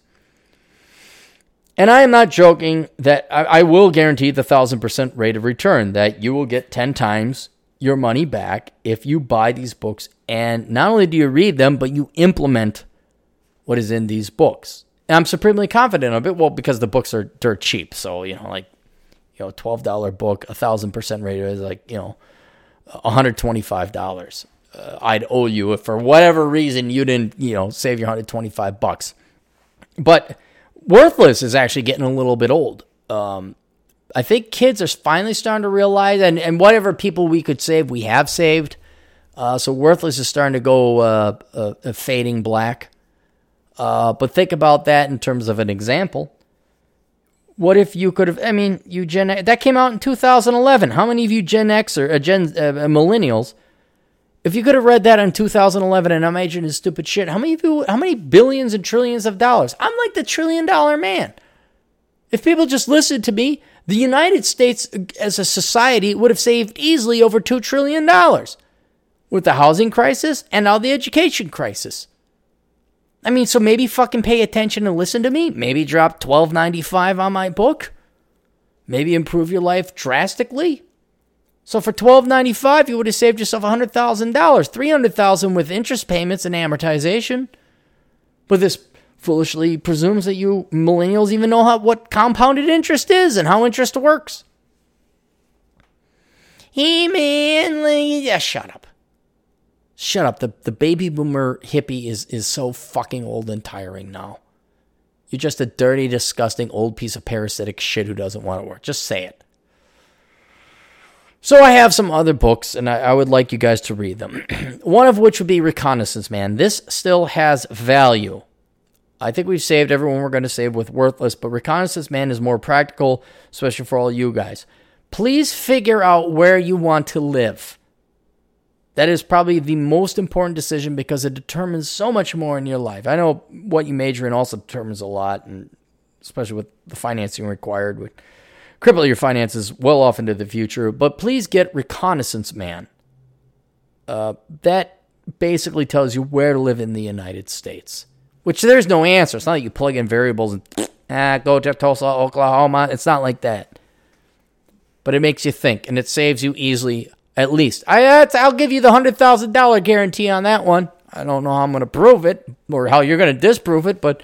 And I am not joking that I will guarantee the 1,000% rate of return, that you will get 10 times your money back if you buy these books, and not only do you read them, but you implement what is in these books. And I'm supremely confident of it, well, because the books are dirt cheap, so, $12 book, 1,000% rate is like, $125 I'd owe you if for whatever reason you didn't, save your $125. But worthless is actually getting a little bit old. I think kids are finally starting to realize, and whatever people we could save, we have saved. So worthless is starting to go fading black. But think about that in terms of an example. What if you could have, you Gen X, that came out in 2011. How many of you Gen X or millennials, if you could have read that in 2011 and I'm majoring in stupid shit, how many billions and trillions of dollars? I'm like the $1 trillion man. If people just listened to me, the United States as a society would have saved easily over $2 trillion with the housing crisis and now the education crisis. So maybe fucking pay attention and listen to me. Maybe drop $12.95 on my book. Maybe improve your life drastically. So for $12.95, you would have saved yourself $100,000, $300,000 with interest payments and amortization. But this foolishly presumes that you millennials even know what compounded interest is and how interest works. Hey, man, yeah, shut up. Shut up. The baby boomer hippie is so fucking old and tiring now. You're just a dirty, disgusting, old piece of parasitic shit who doesn't want to work. Just say it. So I have some other books, and I would like you guys to read them. One of which would be Reconnaissance Man. This still has value. I think we've saved everyone we're going to save with worthless, but Reconnaissance Man is more practical, especially for all you guys. Please figure out where you want to live. That is probably the most important decision because it determines so much more in your life. I know what you major in also determines a lot, and especially with the financing required would cripple your finances well off into the future. But please get Reconnaissance Man. That basically tells you where to live in the United States, which there's no answer. It's not like you plug in variables and go to Tulsa, Oklahoma. It's not like that. But it makes you think, and it saves you easily. At least. I'll give you the $100,000 guarantee on that one. I don't know how I'm going to prove it or how you're going to disprove it, but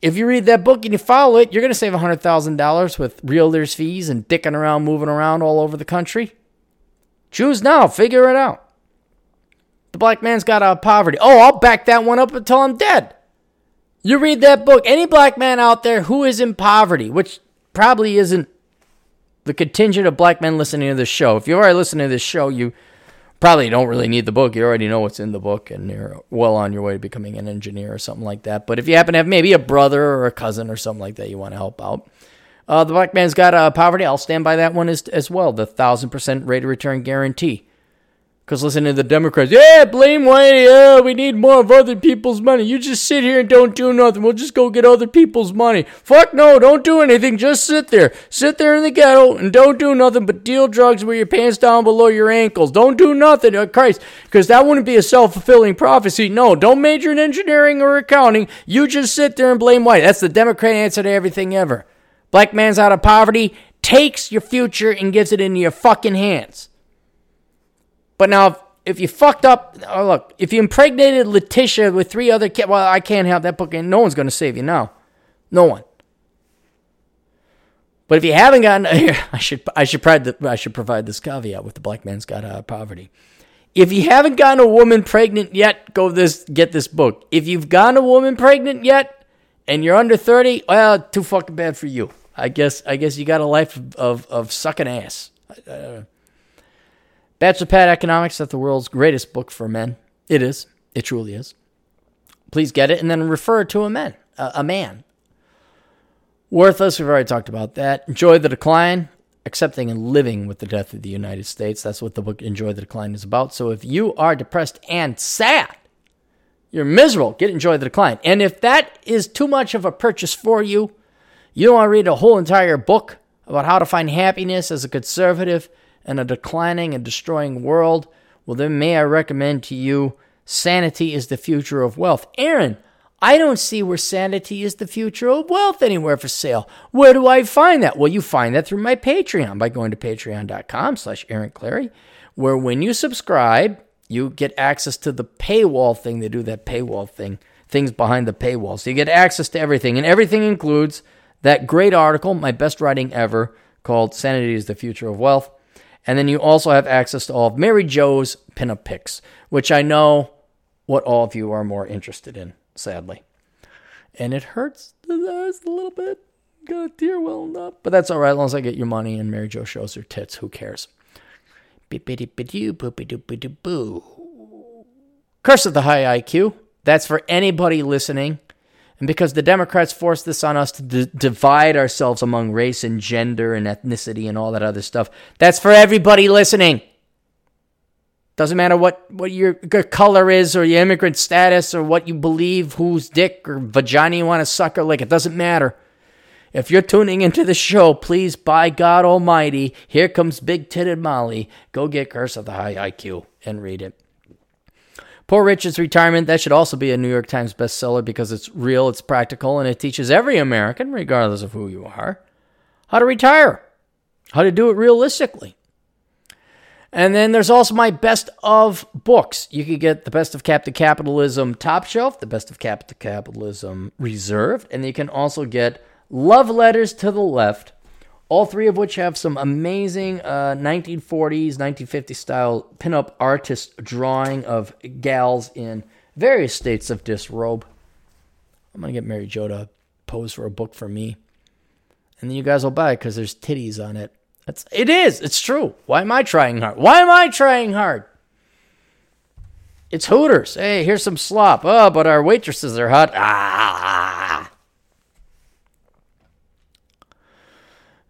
if you read that book and you follow it, you're going to save $100,000 with realtor's fees and dicking around, moving around all over the country. Choose now. Figure it out. The black man's got out of poverty. Oh, I'll back that one up until I'm dead. You read that book. Any black man out there who is in poverty, which probably isn't the contingent of black men listening to this show. If you already listen to this show, you probably don't really need the book. You already know what's in the book, and you're well on your way to becoming an engineer or something like that. But if you happen to have maybe a brother or a cousin or something like that you want to help out, the black man's got poverty. I'll stand by that one as well, the 1,000% rate of return guarantee. Because listen to the Democrats, blame white, we need more of other people's money. You just sit here and don't do nothing. We'll just go get other people's money. Fuck no, don't do anything. Just sit there. Sit there in the ghetto and don't do nothing but deal drugs with your pants down below your ankles. Don't do nothing, Christ, because that wouldn't be a self-fulfilling prophecy. No, don't major in engineering or accounting. You just sit there and blame white. That's the Democrat answer to everything ever. Black man's out of poverty, takes your future and gives it into your fucking hands. But now, if you fucked up, if you impregnated Letitia with 3 other kids, well, I can't have that book, and no one's going to save you now. No one. But if you haven't gotten, I should provide this caveat with the black man's got out of poverty. If you haven't gotten a woman pregnant yet, get this book. If you've gotten a woman pregnant yet, and you're under 30, well, too fucking bad for you. I guess you got a life of sucking ass. I don't know. Bachelor Pad Economics, that's the world's greatest book for men. It is. It truly is. Please get it and then refer to a man. Worthless, we've already talked about that. Enjoy the Decline, accepting and living with the death of the United States. That's what the book Enjoy the Decline is about. So if you are depressed and sad, you're miserable, get Enjoy the Decline. And if that is too much of a purchase for you, you don't want to read a whole entire book about how to find happiness as a conservative and a declining and destroying world, well, then may I recommend to you Sanity is the Future of Wealth. Aaron, I don't see where Sanity is the Future of Wealth anywhere for sale. Where do I find that? Well, you find that through my Patreon by going to patreon.com/Aaron Clary, where when you subscribe, you get access to the paywall thing. They do that paywall thing, things behind the paywall. So you get access to everything, and everything includes that great article, my best writing ever, called Sanity is the Future of Wealth. And then you also have access to all of Mary Jo's pinup picks, which I know what all of you are more interested in, sadly. And it hurts a little bit. Got a tear welling up. But that's all right, as long as I get your money and Mary Jo shows her tits. Who cares? Curse of the High IQ. That's for anybody listening. And because the Democrats forced this on us to divide ourselves among race and gender and ethnicity and all that other stuff, that's for everybody listening. Doesn't matter what your color is or your immigrant status or what you believe, whose dick or vagina you want to suck or lick. It doesn't matter. If you're tuning into the show, please, by God Almighty, here comes big-titted Molly. Go get Curse of the High IQ and read it. Poor Richard's Retirement, that should also be a New York Times bestseller because it's real, it's practical, and it teaches every American, regardless of who you are, how to retire, how to do it realistically. And then there's also my best of books. You can get the Best of Capitalism Top Shelf, the Best of Capitalism Reserved, and you can also get Love Letters to the Left, all three of which have some amazing 1940s, 1950s style pinup artist drawing of gals in various states of disrobe. I'm going to get Mary Jo to pose for a book for me. And then you guys will buy it because there's titties on it. It's true. Why am I trying hard? It's Hooters. Hey, here's some slop. Oh, but our waitresses are hot. Ah.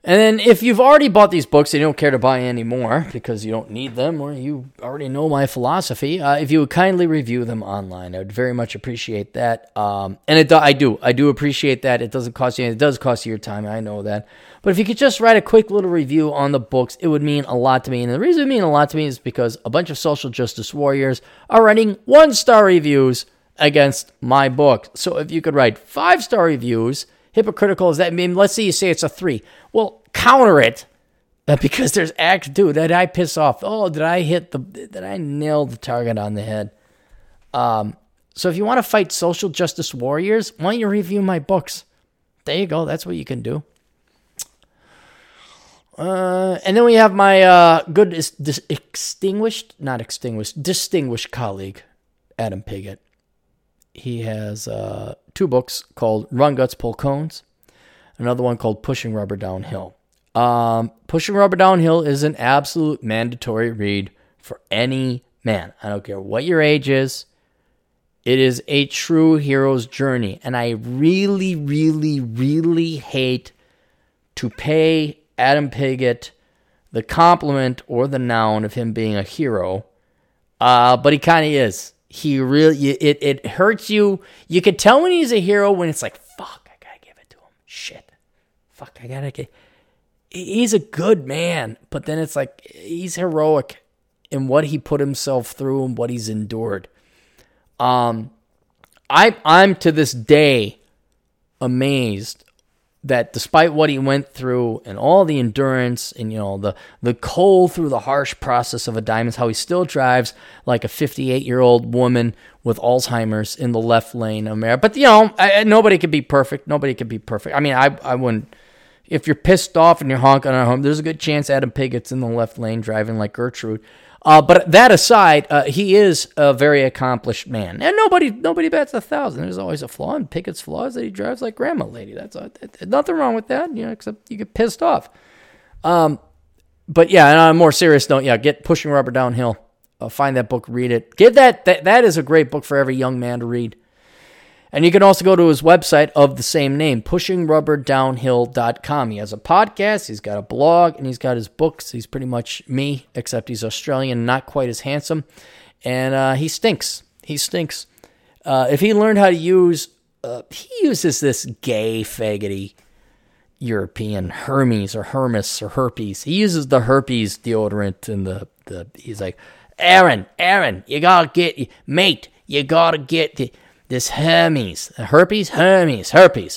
And then if you've already bought these books and you don't care to buy any more because you don't need them or you already know my philosophy, if you would kindly review them online, I would very much appreciate that. I do appreciate that. It doesn't cost you anything. It does cost you your time. I know that. But if you could just write a quick little review on the books, it would mean a lot to me. And the reason it would mean a lot to me is because a bunch of social justice warriors are writing one-star reviews against my book. So if you could write five-star reviews, hypocritical is that? I mean, let's say you say it's a 3. Well, counter it because there's dude, did I piss off? Oh, did I nail the target on the head? So if you want to fight social justice warriors, why don't you review my books? There you go. That's what you can do. And then we have my distinguished colleague, Adam Piggott. He has two books called Run Guts, Pull Cones, another one called Pushing Rubber Downhill. Pushing Rubber Downhill is an absolute mandatory read for any man. I don't care what your age is. It is a true hero's journey. And I really, really, really hate to pay Adam Piggott the compliment or the noun of him being a hero, but he kind of is. He really, it hurts you. You can tell when he's a hero when it's like, fuck, I gotta give it to him. Shit. Fuck, I gotta get. He's a good man, but then it's like, he's heroic in what he put himself through and what he's endured. I'm to this day amazed that despite what he went through and all the endurance and, you know, the cold through the harsh process of a diamond, how he still drives like a 58-year-old woman with Alzheimer's in the left lane of America. But, you know, nobody could be perfect. Nobody could be perfect. I mean, I wouldn't. If you're pissed off and you're honking at home, there's a good chance Adam Piggott's in the left lane driving like Gertrude. But that aside, he is a very accomplished man. And nobody bats 1,000. There's always a flaw, and Pickett's flaw is that he drives like grandma lady. That's nothing wrong with that, you know, except you get pissed off. But yeah, and on a more serious note, yeah, get Pushing Rubber Downhill. Find that book, read it. Give that is a great book for every young man to read. And you can also go to his website of the same name, pushingrubberdownhill.com. He has a podcast, he's got a blog, and he's got his books. He's pretty much me, except he's Australian, not quite as handsome. And he stinks. If he learned how to use, he uses this gay, faggoty European Hermes or herpes. He uses the herpes deodorant and the he's like, Aaron, you gotta get, mate, you gotta get the... This herpes. Yeah, you got to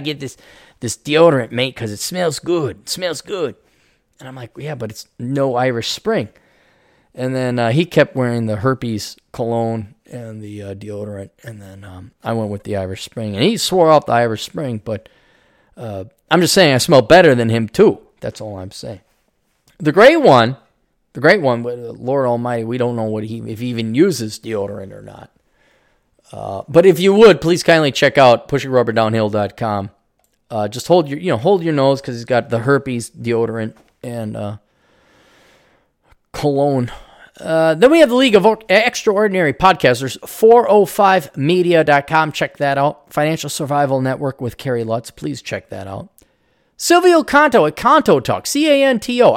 get this deodorant, mate, because it smells good. And I'm like, yeah, but it's no Irish Spring. And then he kept wearing the herpes cologne and the deodorant. And then I went with the Irish Spring. And he swore off the Irish Spring, but I'm just saying I smell better than him, too. That's all I'm saying. The great one, Lord Almighty, we don't know what if he even uses deodorant or not. But if you would, please kindly check out pushingrubberdownhill.com. Just hold your nose because he's got the herpes deodorant and cologne. Then we have the League of Extraordinary Podcasters, 405media.com. Check that out. Financial Survival Network with Carrie Lutz. Please check that out. Silvio Canto at Canto Talk, Canto.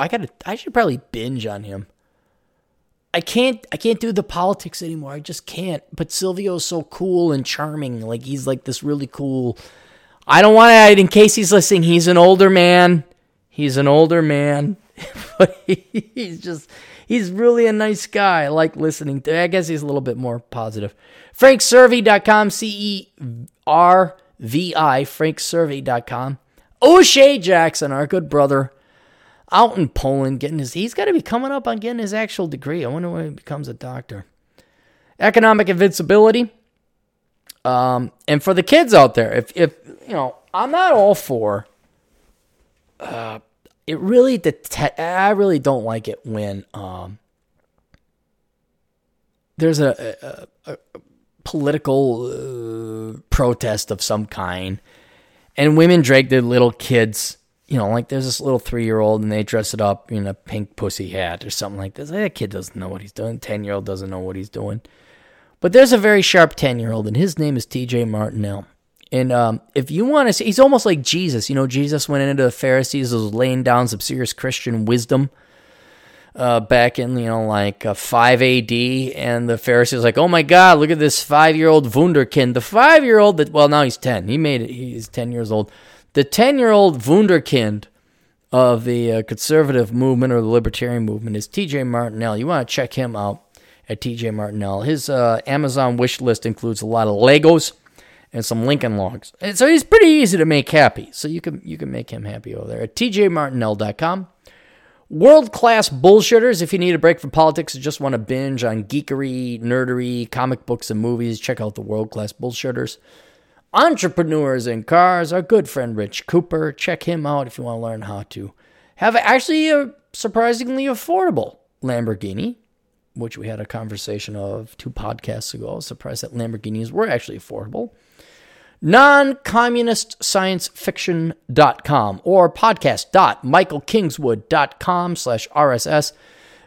I should probably binge on him. I can't do the politics anymore. I just can't. But Silvio's so cool and charming. Like, he's like this really cool. I don't want to, in case he's listening, he's an older man. But he's really a nice guy. I like listening to. I guess he's a little bit more positive. FrankServi.com, CERVI, FrankServi.com. O'Shea Jackson, our good brother, out in Poland, he's got to be coming up on getting his actual degree. I wonder when he becomes a doctor. Economic Invincibility. And for the kids out there, if I'm not all for, I really don't like it when there's a political protest of some kind, and women drag their little kids, like there's this little 3-year-old and they dress it up in a pink pussy hat or something like this. That kid doesn't know what he's doing. 10-year-old doesn't know what he's doing. But there's a very sharp 10-year-old, and his name is T.J. Martinell. And if you want to see, he's almost like Jesus. Jesus went into the Pharisees, was laying down some serious Christian wisdom back in, 5 AD. And the Pharisees were like, oh my God, look at this 5-year-old Wunderkind. The 5-year-old now he's 10. He's 10 years old. The 10-year-old Wunderkind of the conservative movement or the libertarian movement is T.J. Martinell. You want to check him out at T.J. Martinell. His Amazon wish list includes a lot of Legos and some Lincoln Logs. And so he's pretty easy to make happy. So you can make him happy over there at tjmartinell.com. World Class Bullshitters. If you need a break from politics and just want to binge on geekery, nerdery, comic books, and movies, check out the World Class Bullshitters. Entrepreneurs in Cars. Our good friend Rich Cooper. Check him out if you want to learn how to have actually a surprisingly affordable Lamborghini, which we had a conversation of 2 podcasts ago. I was surprised that Lamborghinis were actually affordable. NoncommunistScienceFiction.com or podcast.michaelkingswood.com/RSS.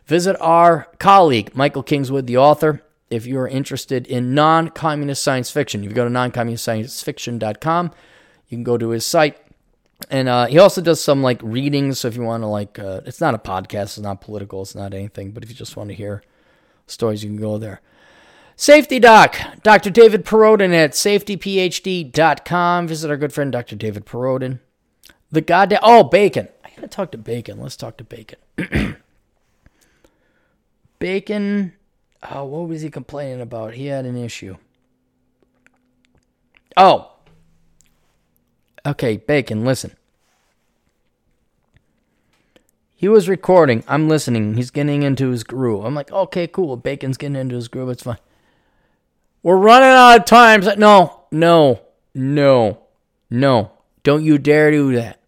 Visit our colleague, Michael Kingswood, the author, if you're interested in non-communist science fiction. If you go to noncommunistsciencefiction.com, you can go to his site. And he also does some readings. So if you want to it's not a podcast, it's not political, it's not anything. But if you just want to hear stories, you can go there. Safety Doc, Dr. David Perodin at safetyphd.com. Visit our good friend, Dr. David Perodin. The goddamn... Oh, Bacon. I got to talk to Bacon. Let's talk to Bacon. Bacon, what was he complaining about? He had an issue. Oh. Okay, Bacon, listen. He was recording. I'm listening. He's getting into his groove. I'm like, okay, cool. Bacon's getting into his groove. It's fine. We're running out of time. No. Don't you dare do that.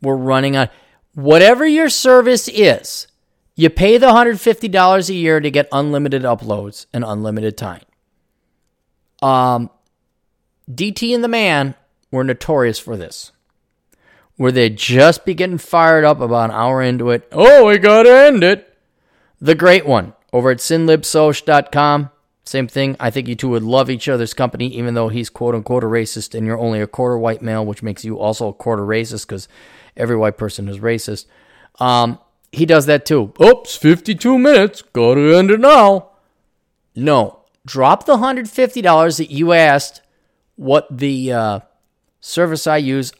We're running out. Whatever your service is, you pay the $150 a year to get unlimited uploads and unlimited time. DT and the Man were notorious for this, where they'd just be getting fired up about an hour into it. Oh, we gotta end it. The great one over at sinlibsoch.com. Same thing. I think you two would love each other's company, even though he's quote-unquote a racist and you're only a quarter white male, which makes you also a quarter racist because every white person is racist. He does that too. Oops, 52 minutes. Gotta end it now. No. Drop the $150 that you asked what the service I use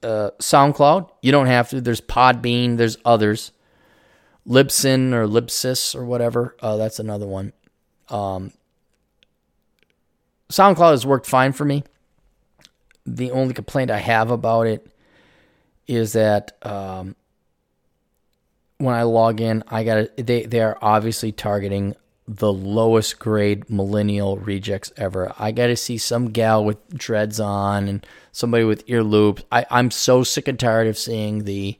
SoundCloud. You don't have to. There's Podbean. There's others. Libsyn or Libsys or whatever. That's another one. SoundCloud has worked fine for me. The only complaint I have about it is that when I log in, they are obviously targeting the lowest grade millennial rejects ever. I got to see some gal with dreads on and somebody with ear loops. I'm so sick and tired of seeing the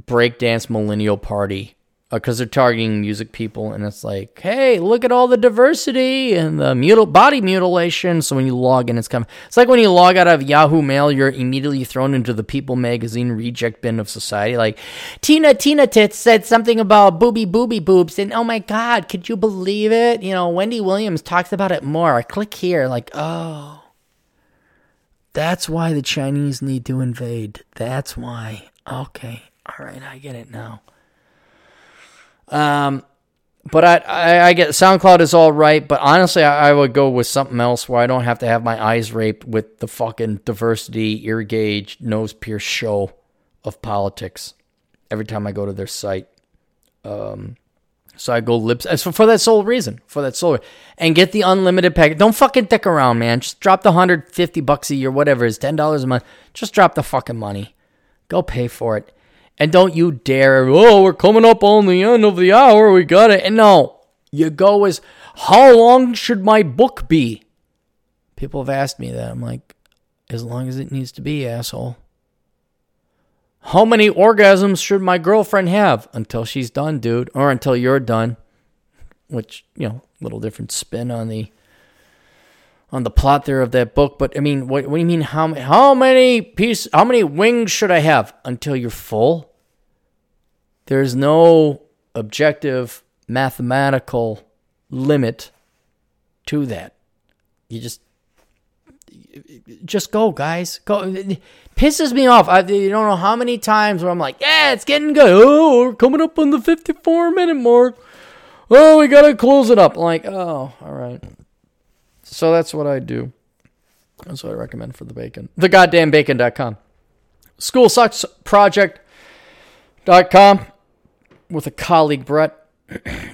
breakdance millennial party because they're targeting music people, and it's like, hey, look at all the diversity and the body mutilation. So when you log in, it's like when you log out of Yahoo Mail, you're immediately thrown into the People Magazine reject bin of society. Like, Tina Tits said something about booby boobs, and oh my God, could you believe it? You know, Wendy Williams talks about it more. I click here, like, oh, that's why the Chinese need to invade. That's why. Okay, all right, I get it now. But I get SoundCloud is all right, but honestly, I would go with something else where I don't have to have my eyes raped with the fucking diversity, ear gauge, nose pierce show of politics every time I go to their site. So I go for that sole reason, and get the unlimited package. Don't fucking dick around, man. Just drop the $150 a year, whatever it is, $10 a month. Just drop the fucking money. Go pay for it. And don't you dare, oh, we're coming up on the end of the hour, we got it. And no, you go as, how long should my book be? People have asked me that. I'm like, as long as it needs to be, asshole. How many orgasms should my girlfriend have? Until she's done, dude, or until you're done. Which, you know, little different spin on the plot there of that book, but I mean, what do you mean? How many wings should I have until you're full? There's no objective mathematical limit to that. You just go, guys. Go. It pisses me off. You don't know how many times where I'm like, yeah, it's getting good. Oh, we're coming up on the 54-minute mark. Oh, we gotta close it up. I'm like, oh, all right. So that's what I do. That's what I recommend for the bacon. TheGoddamnBacon.com. SchoolSucksProject.com with a colleague, Brett.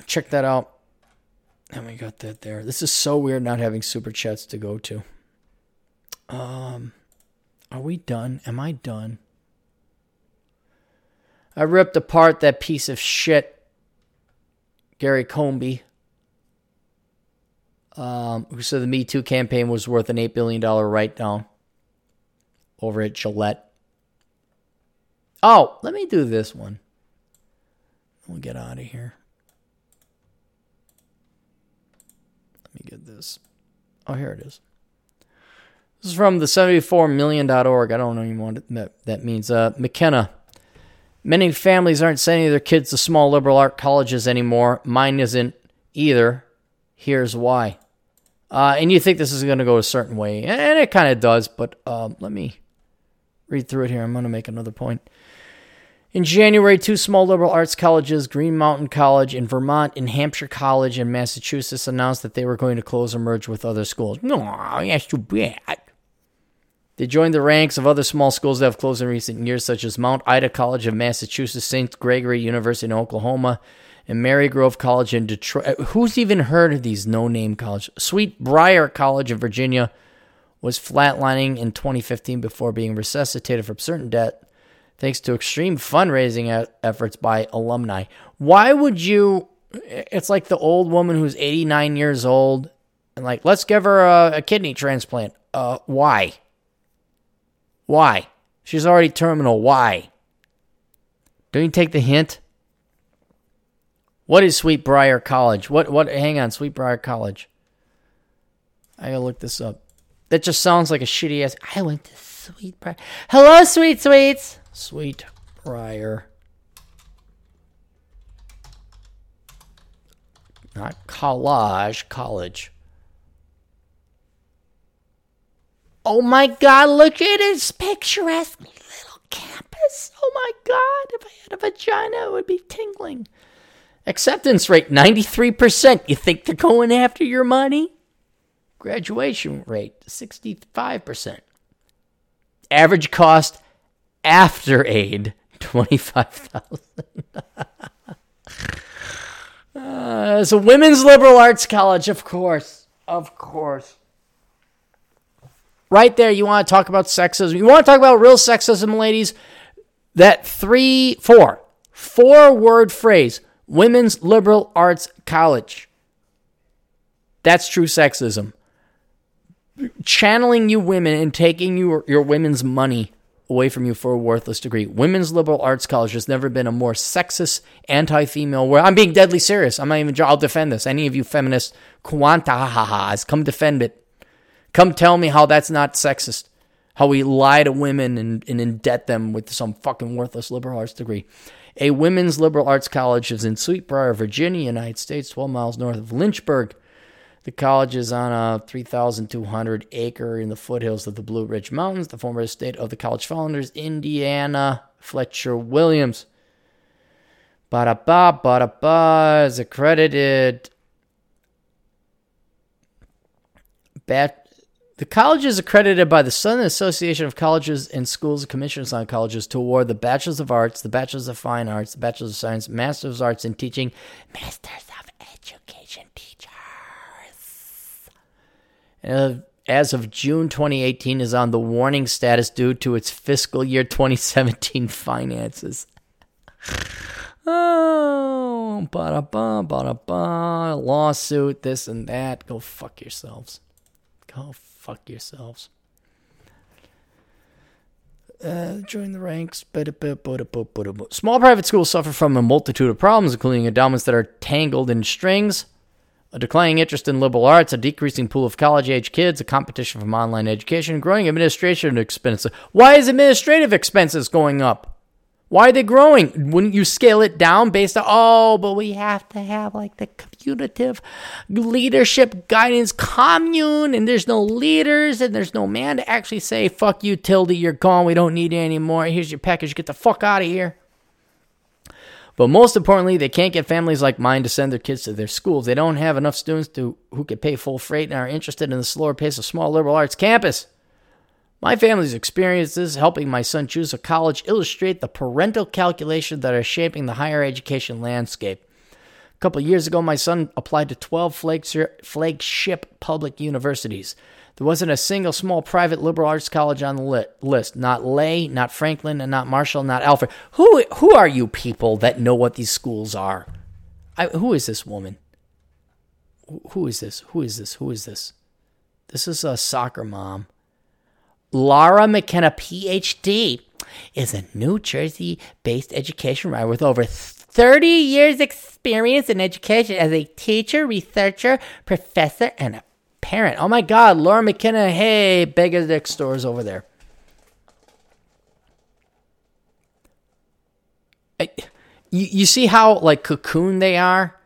Check that out. And we got that there. This is so weird not having Super Chats to go to. Are we done? Am I done? I ripped apart that piece of shit, Gary Comby. Who said the Me Too campaign was worth an $8 billion write-down over at Gillette. Oh, let me do this one. We'll get out of here. Let me get this. Oh, here it is. This is from the $74million.org. I don't know anyone that means. McKenna. Many families aren't sending their kids to small liberal art colleges anymore. Mine isn't either. Here's why. And you think this is going to go a certain way, and it kind of does, but let me read through it here. I'm going to make another point. In January, two small liberal arts colleges, Green Mountain College in Vermont and Hampshire College in Massachusetts, announced that they were going to close or merge with other schools. No, that's too bad. They joined the ranks of other small schools that have closed in recent years, such as Mount Ida College of Massachusetts, St. Gregory University in Oklahoma, and Marygrove College in Detroit. Who's even heard of these no-name colleges? Sweet Briar College in Virginia was flatlining in 2015 before being resuscitated from certain debt thanks to extreme fundraising efforts by alumni. Why would you... It's like the old woman who's 89 years old and like, let's give her a kidney transplant. Why? Why? She's already terminal. Why? Don't you take the hint? What is Sweet Briar College? What? Hang on, Sweet Briar College. I gotta look this up. That just sounds like a shitty ass. I went to Sweet Briar. Hello, Sweet Sweets. Sweet Briar. Not collage, college. Oh my God! Look at this picturesque little campus. Oh my God! If I had a vagina, it would be tingling. Acceptance rate, 93%. You think they're going after your money? Graduation rate, 65%. Average cost after aid, $25,000. It's a women's liberal arts college, of course. Of course. Right there, you want to talk about sexism. You want to talk about real sexism, ladies? That four-word phrase, Women's Liberal Arts College. That's true sexism. Channeling you women and taking your women's money away from you for a worthless degree. Women's liberal arts college has never been a more sexist, anti-female world. I'm being deadly serious. I'm not even joking. I'll defend this. Any of you feminist quantahahahas, come defend it. Come tell me how that's not sexist. How we lie to women and indebt them with some fucking worthless liberal arts degree. A women's liberal arts college is in Sweet Briar, Virginia, United States, 12 miles north of Lynchburg. The college is on a 3,200 acre in the foothills of the Blue Ridge Mountains, the former estate of the college founders, Indiana Fletcher Williams. Ba-da-ba is accredited. The college is accredited by the Southern Association of Colleges and Schools Commissioners on Colleges to award the Bachelors of Arts, the Bachelors of Fine Arts, the Bachelors of Science, Masters of Arts in Teaching, Masters of Education teachers. And as of June 2018, is on the warning status due to its fiscal year 2017 finances. Oh, ba-da-ba, lawsuit, this and that. Go fuck yourselves. Oh, fuck yourselves. Join the ranks. Small private schools suffer from a multitude of problems, including endowments that are tangled in strings, a declining interest in liberal arts, a decreasing pool of college-age kids, a competition from online education, growing administration expenses. Why is administrative expenses going up? Why are they growing? Wouldn't you scale it down based on, but we have to have like the communicative leadership guidance commune, and there's no leaders and there's no man to actually say, fuck you, Tilde, you're gone. We don't need you anymore. Here's your package. Get the fuck out of here. But most importantly, they can't get families like mine to send their kids to their schools. They don't have enough students who can pay full freight and are interested in the slower pace of small liberal arts campus. My family's experiences helping my son choose a college illustrate the parental calculations that are shaping the higher education landscape. A couple of years ago, my son applied to 12 flagship public universities. There wasn't a single small private liberal arts college on the list. Not Lay, not Franklin, and not Marshall, not Alfred. Who are you people that know what these schools are? Who is this woman? Who is this? This is a soccer mom. Laura McKenna, Ph.D., is a New Jersey-based education writer with over 30 years' experience in education as a teacher, researcher, professor, and a parent. Oh, my God. Laura McKenna, hey, Beggar's Next Door is over there. You see how, like, cocoon they are?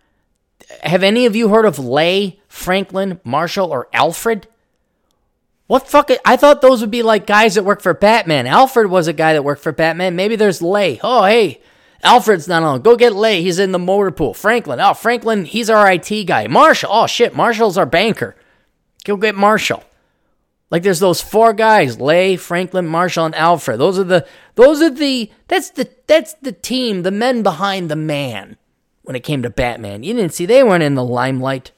Have any of you heard of Lay, Franklin, Marshall, or Alfred? What fuck? I thought those would be like guys that work for Batman. Alfred was a guy that worked for Batman. Maybe there's Lay. Oh, hey, Alfred's not on. Go get Lay. He's in the motor pool. Franklin. Oh, Franklin, he's our IT guy. Marshall. Oh, shit. Marshall's our banker. Go get Marshall. Like there's those four guys, Lay, Franklin, Marshall, and Alfred. That's the team, the men behind the man when it came to Batman. You didn't see they weren't in the limelight.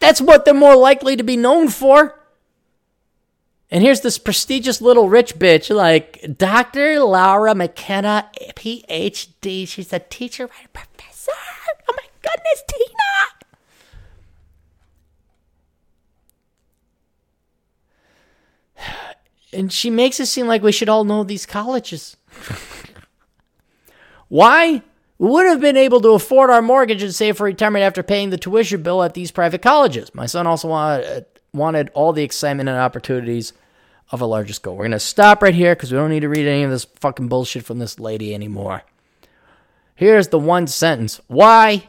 That's what they're more likely to be known for. And here's this prestigious little rich bitch, like Dr. Laura McKenna, Ph.D. She's a teacher, writer, professor. Oh my goodness, Tina! And she makes it seem like we should all know these colleges. Why? We would have been able to afford our mortgage and save for retirement after paying the tuition bill at these private colleges. My son also wanted all the excitement and opportunities of a larger school. We're going to stop right here because we don't need to read any of this fucking bullshit from this lady anymore. Here's the one sentence. Why?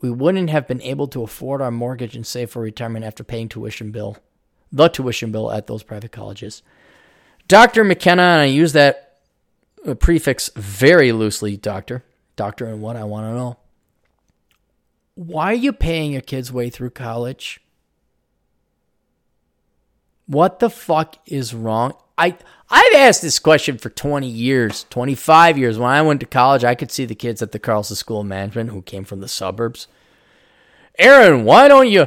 We wouldn't have been able to afford our mortgage and save for retirement after paying the tuition bill at those private colleges. Dr. McKenna, and I use that prefix very loosely, doctor and what I want to know. Why are you paying your kids' way through college? What the fuck is wrong? I've asked this question for 20 years, 25 years. When I went to college, I could see the kids at the Carlson School of Management who came from the suburbs. Aaron, why don't you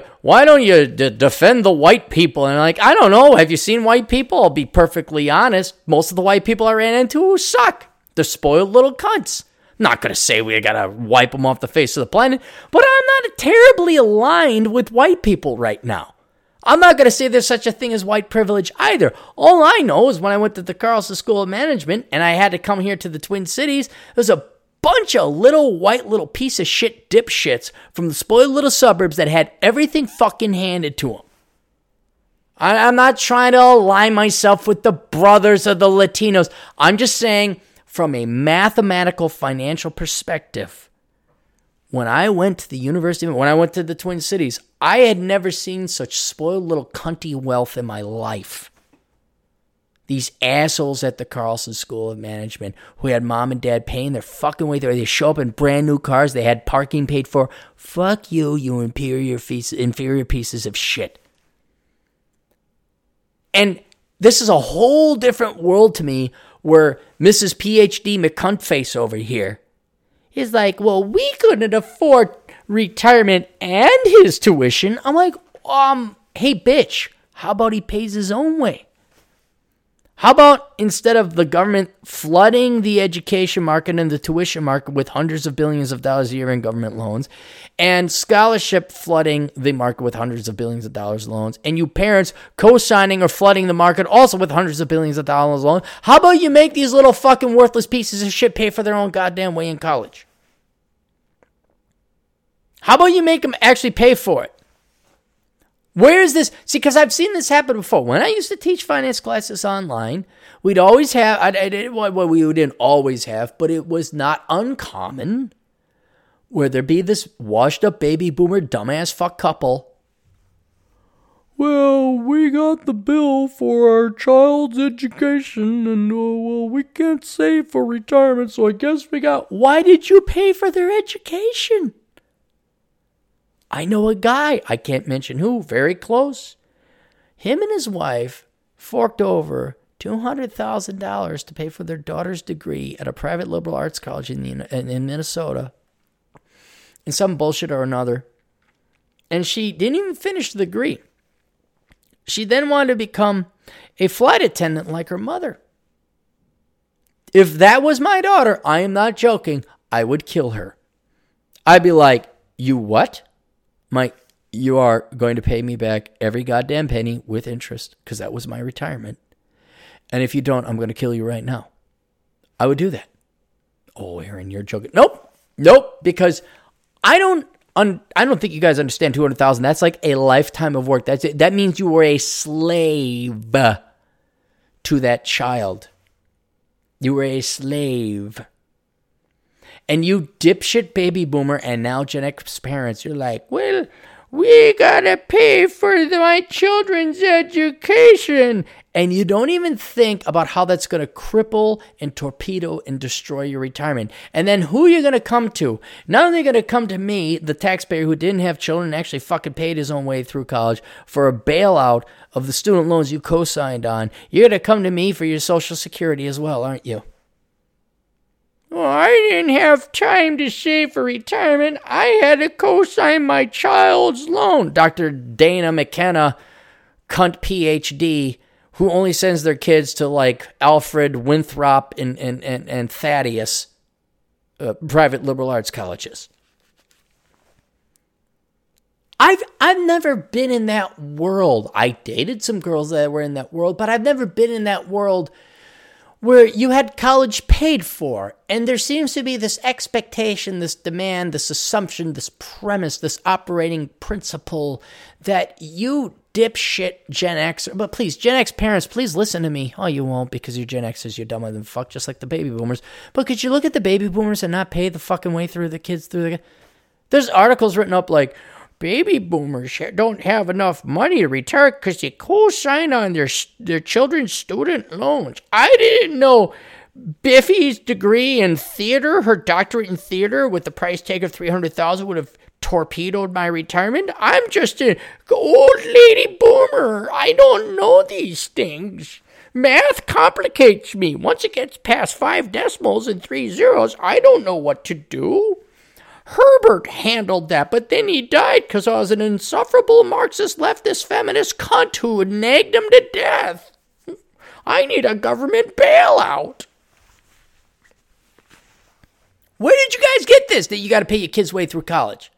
defend the white people? And I'm like, I don't know. Have you seen white people? I'll be perfectly honest. Most of the white people I ran into suck. They're spoiled little cunts. I'm not going to say we got to wipe them off the face of the planet, but I'm not terribly aligned with white people right now. I'm not going to say there's such a thing as white privilege either. All I know is when I went to the Carlson School of Management and I had to come here to the Twin Cities, there's a bunch of little white little piece of shit dipshits from the spoiled little suburbs that had everything fucking handed to them. I'm not trying to align myself with the brothers of the Latinos. I'm just saying from a mathematical financial perspective, when I went to the university, when I went to the Twin Cities, I had never seen such spoiled little cunty wealth in my life. These assholes at the Carlson School of Management who had mom and dad paying their fucking way through. They show up in brand new cars. They had parking paid for. Fuck you, you inferior pieces of shit. And this is a whole different world to me where Mrs. Ph.D. McCuntface over here is like, well, we couldn't afford retirement and his tuition. I'm like, hey, bitch, how about he pays his own way? How about instead of the government flooding the education market and the tuition market with hundreds of billions of dollars a year in government loans and scholarship flooding the market with hundreds of billions of dollars loans and you parents co-signing or flooding the market also with hundreds of billions of dollars loans? How about you make these little fucking worthless pieces of shit pay for their own goddamn way in college? How about you make them actually pay for it? Where is this? See, because I've seen this happen before. When I used to teach finance classes online, we'd always have, we didn't always have, but it was not uncommon where there'd be this washed up baby boomer dumbass fuck couple. Well, we got the bill for our child's education and well, we can't save for retirement, so I guess we got. Why did you pay for their education? I know a guy, I can't mention who, very close. Him and his wife forked over $200,000 to pay for their daughter's degree at a private liberal arts college in Minnesota in some bullshit or another. And she didn't even finish the degree. She then wanted to become a flight attendant like her mother. If that was my daughter, I am not joking, I would kill her. I'd be like, you what? Mike, you are going to pay me back every goddamn penny with interest because that was my retirement. And if you don't, I'm going to kill you right now. I would do that. Oh, Aaron, you're joking. Nope, because I don't think you guys understand $200,000. That's like a lifetime of work. That's it. That means you were a slave to that child. You were a slave. And you dipshit baby boomer and now Gen X parents, you're like, well, we gotta pay for my children's education. And you don't even think about how that's gonna cripple and torpedo and destroy your retirement. And then who are you gonna come to? Not only are you gonna come to me, the taxpayer who didn't have children and actually fucking paid his own way through college for a bailout of the student loans you co-signed on, you're gonna come to me for your Social Security as well, aren't you? Well, I didn't have time to save for retirement. I had to co-sign my child's loan. Dr. Dana McKenna, cunt PhD, who only sends their kids to like Alfred Winthrop and Thaddeus, private liberal arts colleges. I've never been in that world. I dated some girls that were in that world, but I've never been in that world where you had college paid for, and there seems to be this expectation, this demand, this assumption, this premise, this operating principle that you dipshit Gen X, but please, Gen X parents, please listen to me. Oh, you won't because you're Gen Xers, you're dumber than fuck, just like the baby boomers. But could you look at the baby boomers and not pay the fucking way through the kids through the... There's articles written up like, baby boomers don't have enough money to retire because they co-sign on their children's student loans. I didn't know Biffy's degree in theater, her doctorate in theater with the price tag of $300,000 would have torpedoed my retirement. I'm just an old lady boomer. I don't know these things. Math complicates me. Once it gets past 5 decimals and 3 zeros, I don't know what to do. Herbert handled that, but then he died because I was an insufferable Marxist leftist feminist cunt who nagged him to death. I need a government bailout. Where did you guys get this, that you got to pay your kids' way through college?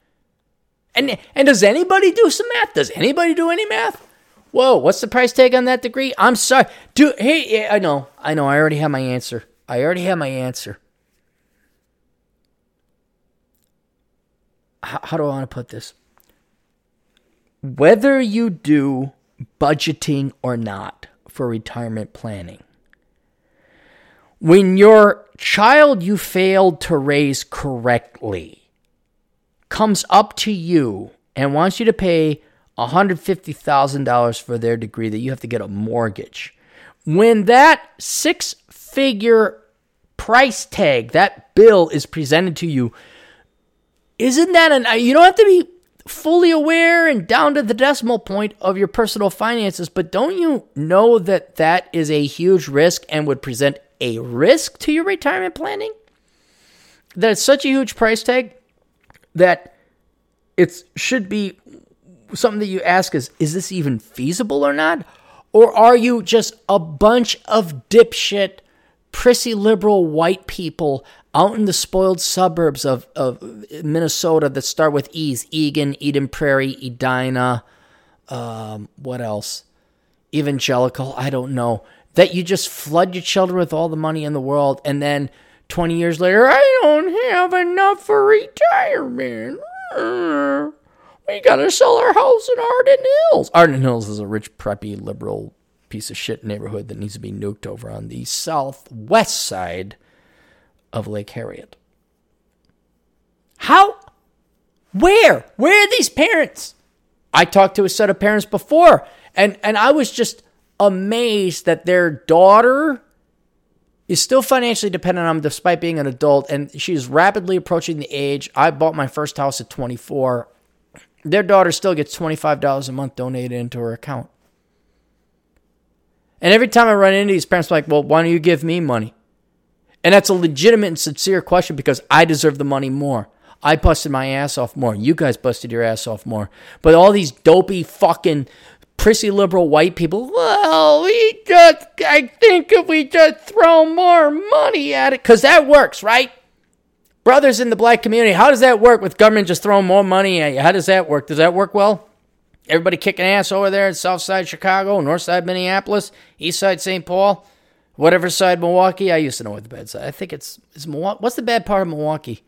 And does anybody do some math? Does anybody do any math? Whoa, what's the price tag on that degree? I'm sorry. Dude, hey, I know, I already have my answer. How do I want to put this? Whether you do budgeting or not for retirement planning, when your child you failed to raise correctly comes up to you and wants you to pay $150,000 for their degree that you have to get a mortgage, when that six-figure price tag, that bill is presented to you, isn't that you don't have to be fully aware and down to the decimal point of your personal finances, but don't you know that that is a huge risk and would present a risk to your retirement planning? That it's such a huge price tag that it should be something that you ask is this even feasible or not? Or are you just a bunch of dipshit, prissy liberal white people out in the spoiled suburbs of Minnesota that start with E's? Eagan, Eden Prairie, Edina, what else? Evangelical, I don't know. That you just flood your children with all the money in the world, and then 20 years later, I don't have enough for retirement. We gotta sell our house in Arden Hills. Arden Hills is a rich, preppy, liberal piece of shit neighborhood that needs to be nuked over on the southwest side of Lake Harriet. How? Where are these parents? I talked to a set of parents before, and I was just amazed that their daughter is still financially dependent on them despite being an adult, and she's rapidly approaching the age. I bought my first house at 24. Their daughter still gets $25 a month donated into her account. And every time I run into these parents, I'm like, well, why don't you give me money? And that's a legitimate and sincere question because I deserve the money more. I busted my ass off more. You guys busted your ass off more. But all these dopey fucking prissy liberal white people, well, I think if we just throw more money at it, because that works, right? Brothers in the black community, how does that work with government just throwing more money at you? How does that work? Does that work well? Everybody kicking ass over there in South Side Chicago, North Side Minneapolis, East Side St. Paul, whatever side Milwaukee. I used to know what the bad side. I think it's Milwaukee. What's the bad part of Milwaukee?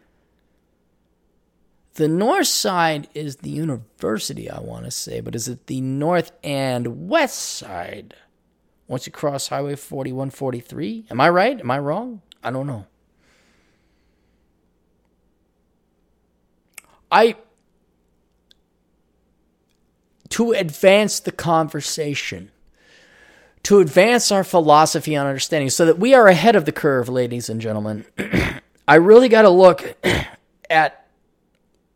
The north side is the university, I want to say, but is it the north and west side? Once you cross Highway 4143, am I right? Am I wrong? I don't know. To advance the conversation, to advance our philosophy on understanding so that we are ahead of the curve, ladies and gentlemen, I really got to look at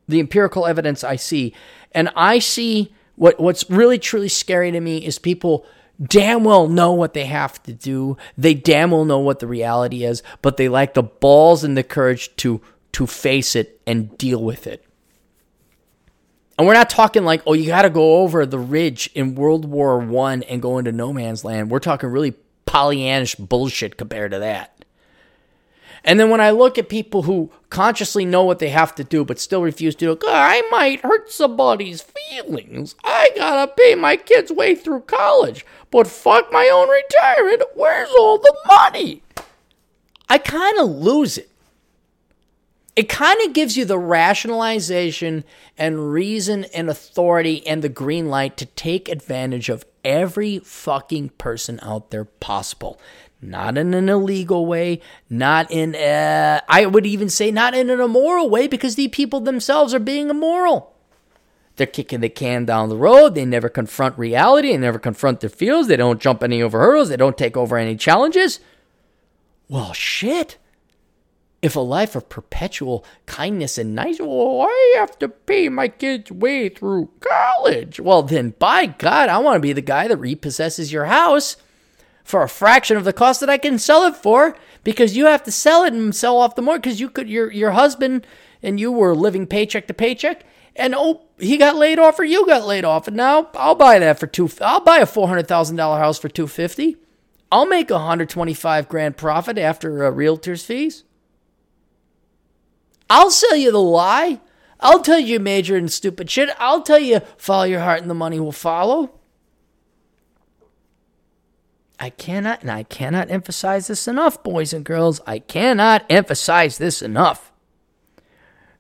the empirical evidence I see. And I see what's really, truly scary to me is people damn well know what they have to do. They damn well know what the reality is, but they lack the balls and the courage to face it and deal with it. And we're not talking like, oh, you got to go over the ridge in World War I and go into no man's land. We're talking really Pollyannish bullshit compared to that. And then when I look at people who consciously know what they have to do but still refuse to do it, I might hurt somebody's feelings. I got to pay my kids' way through college. But fuck my own retirement. Where's all the money? I kind of lose it. It kind of gives you the rationalization and reason and authority and the green light to take advantage of every fucking person out there possible. Not in an illegal way, not in I would even say not in an immoral way, because the people themselves are being immoral. They're kicking the can down the road. They never confront reality. They never confront their feels. They don't jump any over hurdles. They don't take over any challenges. Well, shit. If a life of perpetual kindness and nice, well, I have to pay my kids' way through college. Well, then, by God, I want to be the guy that repossesses your house for a fraction of the cost that I can sell it for, because you have to sell it and sell off the mortgage, because you could, your husband and you were living paycheck to paycheck, and oh, he got laid off or you got laid off, and now I'll buy a $400,000 house for $250,000. I'll make $125,000 profit after realtor's fees. I'll sell you the lie. I'll tell you major in stupid shit. I'll tell you follow your heart and the money will follow. I cannot emphasize this enough, boys and girls. I cannot emphasize this enough.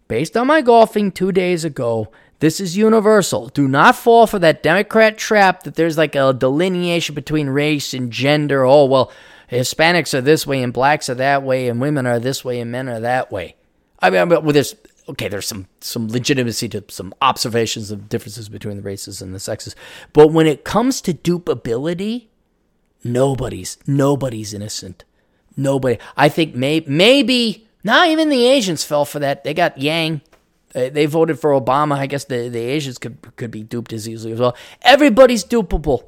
Based on my golfing 2 days ago, this is universal. Do not fall for that Democrat trap that there's like a delineation between race and gender. Oh, well, Hispanics are this way and blacks are that way and women are this way and men are that way. I mean, well, there's some legitimacy to some observations of differences between the races and the sexes. But when it comes to dupability, nobody's innocent. Nobody. I think maybe not even the Asians fell for that. They got Yang. They voted for Obama. I guess the Asians could be duped as easily as well. Everybody's dupable.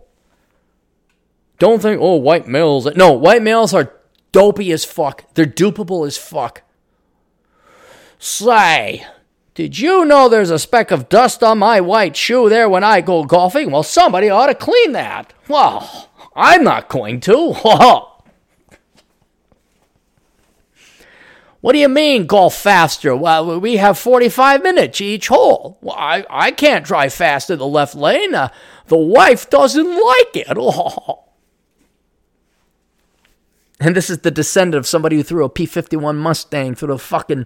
Don't think, oh, white males. No, white males are dopey as fuck. They're dupable as fuck. Say, did you know there's a speck of dust on my white shoe there when I go golfing? Well, somebody ought to clean that. Well, I'm not going to. What do you mean golf faster? Well, we have 45 minutes each hole. Well, I can't drive fast in the left lane. The wife doesn't like it. Oh. And this is the descendant of somebody who threw a P-51 Mustang through the fucking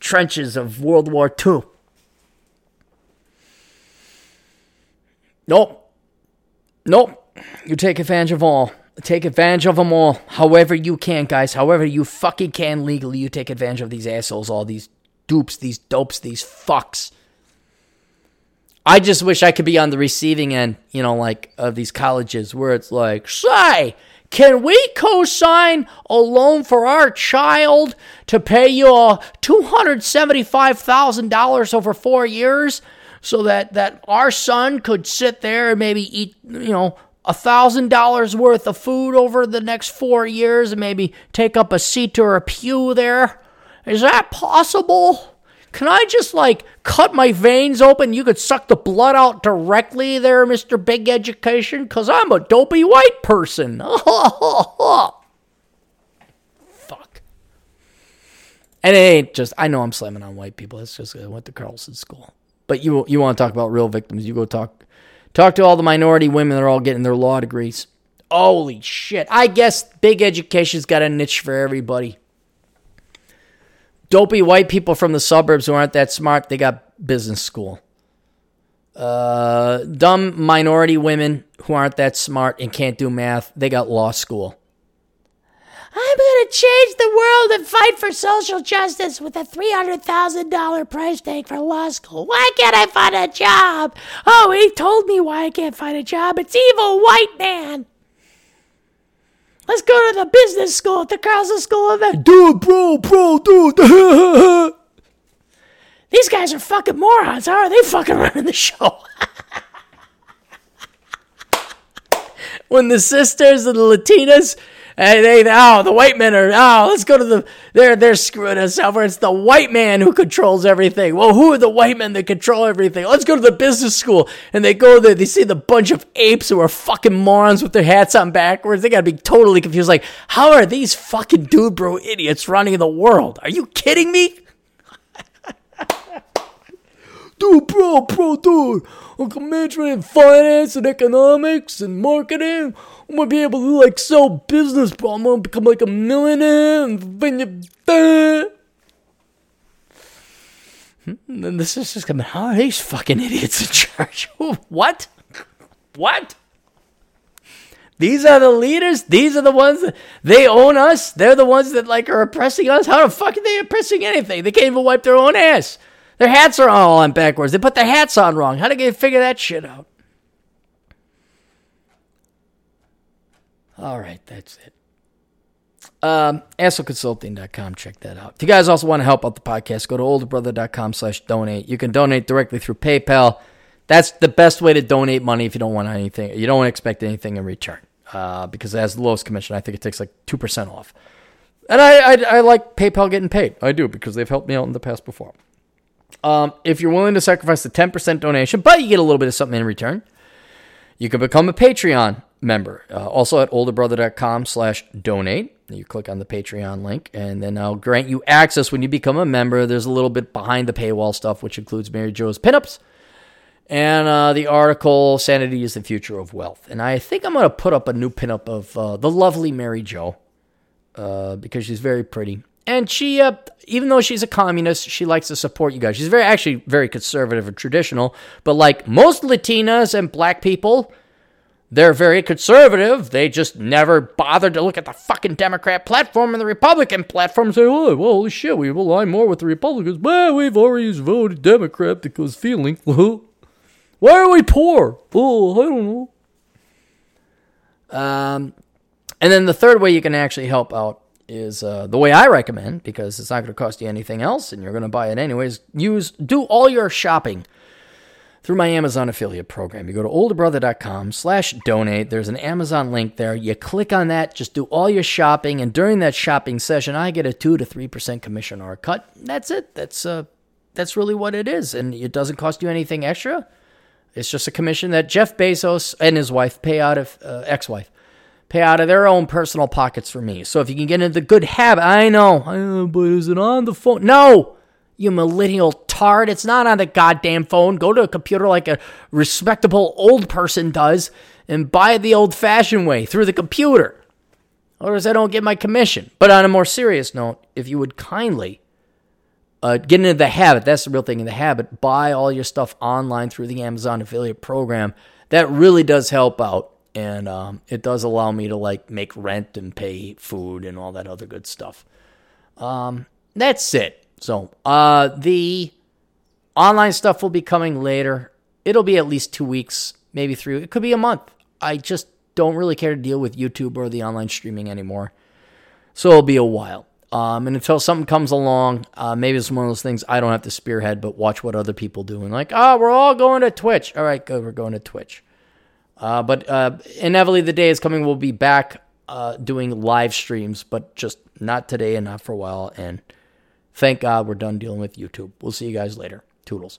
trenches of World War II. Nope. You take advantage of all. Take advantage of them all. However you can, guys. However you fucking can legally, you take advantage of these assholes, all these dupes, these dopes, these fucks. I just wish I could be on the receiving end, of these colleges where it's like, say, can we co-sign a loan for our child to pay you $275,000 over 4 years so that our son could sit there and maybe eat, $1,000 worth of food over the next 4 years and maybe take up a seat or a pew there? Is that possible? Can I just, cut my veins open? You could suck the blood out directly there, Mr. Big Education, because I'm a dopey white person. Fuck. And it ain't just, I know I'm slamming on white people. It's just, I went to Carlson School. But you want to talk about real victims, you go Talk to all the minority women that are all getting their law degrees. Holy shit. I guess big education's got a niche for everybody. Dopey white people from the suburbs who aren't that smart, they got business school. Dumb minority women who aren't that smart and can't do math, they got law school. I'm going to change the world and fight for social justice with a $300,000 price tag for law school. Why can't I find a job? Oh, he told me why I can't find a job. It's evil white man. Let's go to the business school at the Carlson School of Management. Dude. These guys are fucking morons. How are they fucking running the show? When the sisters and the Latinas... And the white men are, let's go to they're screwing us over. It's the white man who controls everything. Well, who are the white men that control everything? Let's go to the business school. And they go there, they see the bunch of apes who are fucking morons with their hats on backwards. They gotta be totally confused. Like, how are these fucking dude bro idiots running the world? Are you kidding me? Dude, bro, dude. Management and finance and economics and marketing. I'm going to be able to, sell business, bro. I'm going to become, a millionaire. And then the sister's coming, how are these fucking idiots in charge? What? These are the leaders? These are the ones that they own us? They're the ones that, are oppressing us? How the fuck are they oppressing anything? They can't even wipe their own ass. Their hats are all on backwards. They put their hats on wrong. How did they figure that shit out? All right, that's it. AssholeConsulting.com. Check that out. If you guys also want to help out the podcast, go to olderbrother.com/donate. You can donate directly through PayPal. That's the best way to donate money if you don't want anything. You don't expect anything in return because it has the lowest commission. I think it takes 2% off. And I like PayPal getting paid. I do because they've helped me out in the past before. If you're willing to sacrifice the 10% donation, but you get a little bit of something in return, you can become a Patreon member. Also at olderbrother.com/donate. You click on the Patreon link, and then I'll grant you access when you become a member. There's a little bit behind the paywall stuff, which includes Mary Jo's pinups And the article, Sanity is the Future of Wealth. And I think I'm going to put up a new pinup of the lovely Mary Jo, because she's very pretty. And she, even though she's a communist, she likes to support you guys. She's very conservative and traditional. But like most Latinas and black people, they're very conservative. They just never bothered to look at the fucking Democrat platform and the Republican platform and say, oh, well, holy shit, we align more with the Republicans. Well, we've already voted Democrat because feeling. Why are we poor? Oh, I don't know. And then the third way you can actually help out is the way I recommend, because it's not going to cost you anything else, and you're going to buy it anyways. Do all your shopping through my Amazon affiliate program. You go to olderbrother.com/donate. There's an Amazon link there. You click on that, just do all your shopping, and during that shopping session, I get a 2% to 3% commission or a cut. That's it. That's really what it is, and it doesn't cost you anything extra. It's just a commission that Jeff Bezos and his wife pay out of, ex-wife, pay out of their own personal pockets for me. So if you can get into the good habit, I know, but is it on the phone? No, you millennial tard. It's not on the goddamn phone. Go to a computer like a respectable old person does and buy it the old-fashioned way through the computer. Otherwise, I don't get my commission. But on a more serious note, if you would kindly get into the habit, that's the real thing in the habit, buy all your stuff online through the Amazon affiliate program. That really does help out. And it does allow me to like make rent and pay food and all that other good stuff. That's it. So the online stuff will be coming later. It'll be at least 2 weeks, maybe 3. It could be a month. I just don't really care to deal with YouTube or the online streaming anymore. So it'll be a while. And until something comes along, maybe it's one of those things I don't have to spearhead, but watch what other people do. And like, we're all going to Twitch. All right, good, we're going to Twitch. But inevitably, the day is coming. We'll be back doing live streams, but just not today and not for a while. And thank God we're done dealing with YouTube. We'll see you guys later. Toodles.